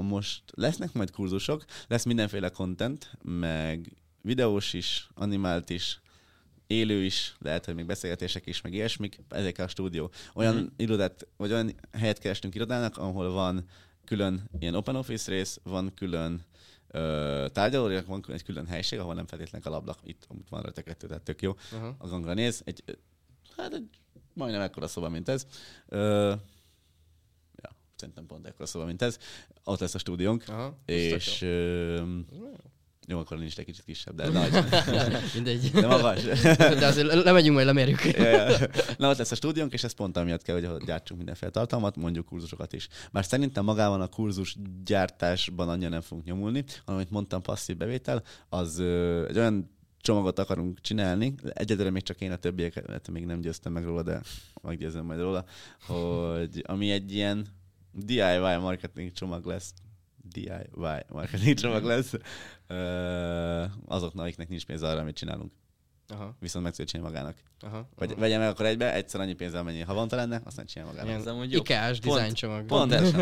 Most lesznek majd kurzusok, lesz mindenféle content, meg videós is, animált is, élő is, lehet, hogy még beszélgetések is, meg ilyesmik, ezek a stúdió. Olyan irodát, vagy olyan helyet kerestünk irodának, ahol van külön ilyen open office rész, van külön tárgyalóra, van egy külön helység, ahol nem feltétlenül a lablak, itt amit van rajta 2, tehát tök jó. A gangra néz, egy majdnem ekkora szoba, mint ez. Szerintem pont ekkora szoba, mint ez. Ott lesz a stúdiónk, és... Jó, akkor nincs egy kicsit kisebb, de nagy. Mindegy. De magas. De azért lemegyünk, majd lemérjük. Na, ott lesz a stúdiónk, és ez pont amiatt kell, hogy gyártsunk mindenféle tartalmat, mondjuk kurzusokat is. Már szerintem magában a kurzus gyártásban annyira nem fogunk nyomulni, hanem, amit mondtam, passzív bevétel, az egy olyan csomagot akarunk csinálni, egyedülre még csak én, a többieket még nem győztem meg róla, de meggyőzöm majd róla, hogy ami egy ilyen DIY marketing csomag lesz, DIY marketing csomag lesz azoknak, akiknek nincs pénz arra, amit csinálunk. Aha. Viszont meg tudja csinálni magának. Aha. Vagy vegye meg akkor egybe, egyszer annyi pénzzel mennyi havonta lenne, aztán csinál magának. IKEA-s dizájncsomag.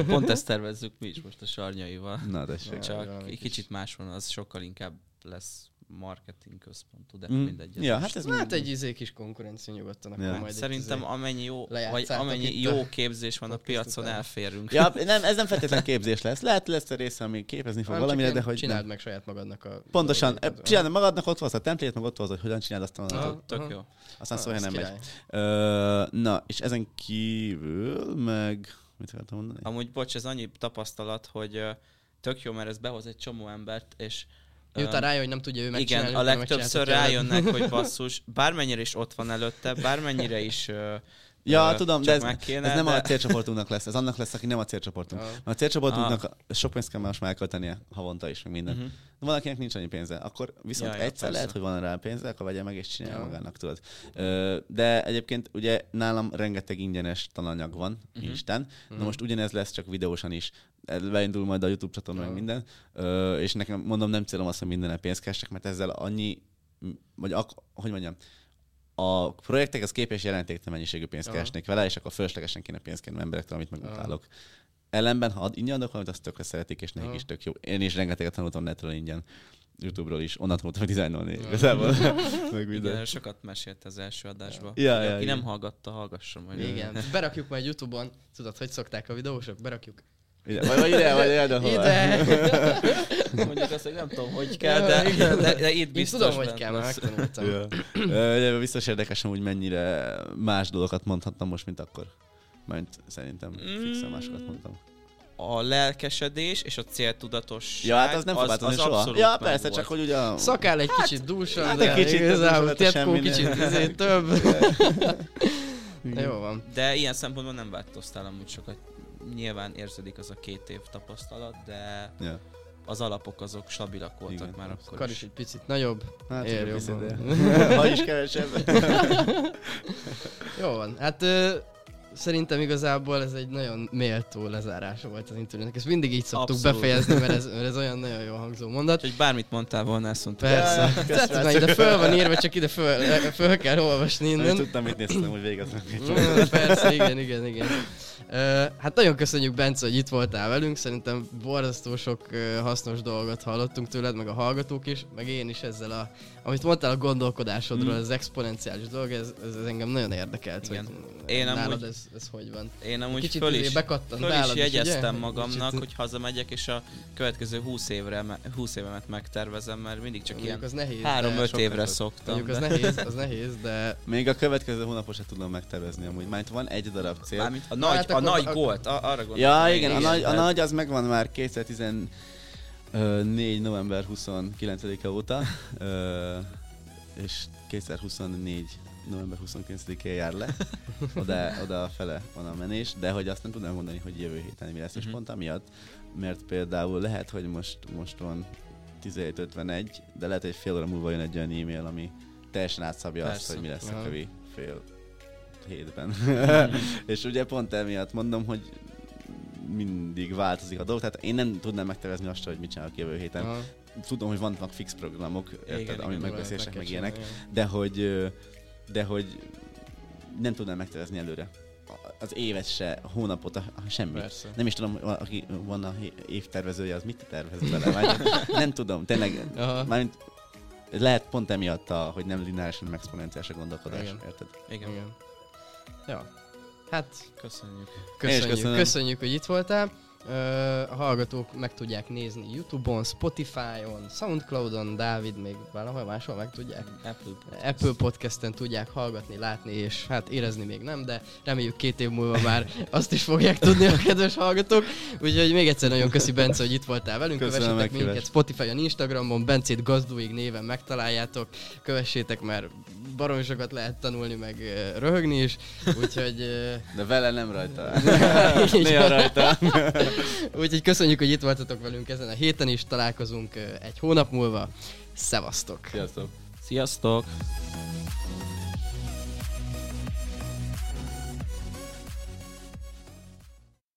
Pont ezt tervezzük mi is most a sarnyaival. Na, tessék. Csak egy kicsit más van, az sokkal inkább lesz marketing központú, de mindegy. Ja, hát ez hát egy kis konkurencia nyugodtan. Ja. Majd szerintem amennyi jó, vagy amennyi jó képzés van a piacon, elférünk. Ja, nem, ez nem feltétlen képzés lesz. Lehet, lesz a része, ami képezni fog valamire, de hogy csináld meg saját magadnak a... Pontosan. Csináld magadnak, ott van a templét, meg ott van, hogy hogyan csináld azt a mondatot. Tök jó. Aztán szóval nem megy. Na, és ezen kívül meg... Mit akartam mondani? Amúgy, bocs, ez annyi tapasztalat, hogy tök jó, mert ez behoz egy csomó embert, és miután rájön, hogy nem tudja ő megcsinálni. Igen, a legtöbbször rájönnek, hogy basszus, bármennyire is ott van előtte, bármennyire is ja, tudom, de ez nem a célcsoportunknak lesz, ez annak lesz, aki nem a célcsoportunk. A célcsoportunknak sok pénzt kell most már elköltenie havonta is, meg minden. Uh-huh. Van, akinek nincs annyi pénze, akkor viszont egyszer persze. Lehet, hogy van rá pénze, akkor vegye meg és csinálja magának, tudod. De egyébként ugye nálam rengeteg ingyenes tananyag van Instán. Na most ugyanez lesz, csak videósan is. Beindul majd a YouTube csatorna meg minden. És nekem, mondom, nem célom az, hogy mindenre pénzt kessek, mert ezzel annyi, vagy hogy mondjam, a projektekhez képest jelentéktelen mennyiségű pénzt keresnék vele, és akkor fölöslegesen kéne pénzt kérnem emberektől, amit megutálok. Ellenben, ha ingyen adok valamit, azt tökre szeretik, és nekik is tök jó. Én is rengeteget tanultam netről ingyen. YouTube-ról is, onnan tanultam dizájnolni. Igen, sokat mesélt az első adásban. Ja, aki nem hallgatta, hallgassa majd. Igen, berakjuk majd YouTube-on, tudod, hogy szokták a videósok, berakjuk. Ide. Mondjuk azt, hogy nem tudom, hogy kell, de itt biztos. Én tudom, hogy kell, már megtanultam. Biztos érdekes, hogy mennyire más dolgokat mondhattam most, mint akkor. Majd szerintem fixen másokat mondtam. A lelkesedés és a céltudatosság. Ja, hát az nem fogáltozni soha. Ja, persze, csak hogy ugye... Szakál egy kicsit dúsan, hát de igazából tetkó kicsit több. Jó van. De ilyen szempontból nem változtál amúgy sokat. Nyilván érződik az a 2 év tapasztalat, de az alapok azok stabilak voltak. Igen, már akkor is. Egy picit nagyobb, hát ér jobban. Ha is kevesebb. Jó van, hát szerintem igazából ez egy nagyon méltó lezárása volt az interjúnak. Ezt mindig így szoktuk befejezni, mert ez olyan nagyon jól hangzó mondat. Hogy bármit mondtál volna, ezt mondtad. Persze. Tetszett, ide föl van írva, csak ide föl kell olvasni innen. Nem tudtam, mit néztem, hogy végeztem. Persze, igen. Hát nagyon köszönjük, Bence, hogy itt voltál velünk. Szerintem borzasztó sok hasznos dolgot hallottunk tőled, meg a hallgatók is, meg én is ezzel amit mondtál a gondolkodásodról, az exponenciális dolog, ez engem nagyon érdekelt, igen. Hogy én nálad amúgy, ez hogy van. Én amúgy kicsit föl is jegyeztem magamnak, kicsit... hogy hazamegyek, és a következő 20 évemet megtervezem, mert mindig csak mondjuk ilyen 3-5 évre szoktam. Mondjuk de... az nehéz, de... Még a következő hónapot sem tudom megtervezni amúgy. Már van egy darab cél. Mármint a nagy gólt, arra gondolom. Ja, igen, a nagy az megvan már 2014. 4. november 29-e óta, és 2024. november 29-én jár le, oda fele van a menés, de hogy azt nem tudom mondani, hogy jövő héten mi lesz, és pont amiatt, mert például lehet, hogy most van 17:51, de lehet, hogy fél óra múlva jön egy olyan e-mail, ami teljesen átszabja azt, hogy mi lesz a kövi fél hétben. És ugye pont emiatt mondom, hogy mindig változik a dolog, tehát én nem tudnám megtervezni azt, hogy mit csinálok jövő héten. Aha. Tudom, hogy vannak fix programok, ami megbeszélések, meg ilyenek, de hogy nem tudnám megtervezni előre. Az évet se, hónapot, semmit. Persze. Nem is tudom, aki van a évtervezője, az mit tervez bele? Nem tudom, tényleg. Mármint lehet pont emiatt, hogy nem lineárisan, meg exponenciális a gondolkodás. Igen. Érted? Igen. Ja. Hát, köszönjük, hogy itt voltál. A hallgatók meg tudják nézni YouTube-on, Spotify-on, SoundCloud-on, Dávid még valahol máshol meg tudják. Apple Podcast-en tudják hallgatni, látni, és hát érezni még nem, de reméljük 2 év múlva már azt is fogják tudni a kedves hallgatók. Úgyhogy még egyszer nagyon köszi, Bence, hogy itt voltál velünk. Kövessétek minket Spotify-on, Instagramon, Bencét Gazduig néven megtaláljátok. Kövessétek, mert baromi sokat lehet tanulni, meg röhögni is. Úgyhogy... De vele nem rajta. Néha rajta. Úgyhogy köszönjük, hogy itt voltatok velünk ezen a héten is, találkozunk egy hónap múlva. Szevasztok! Sziasztok!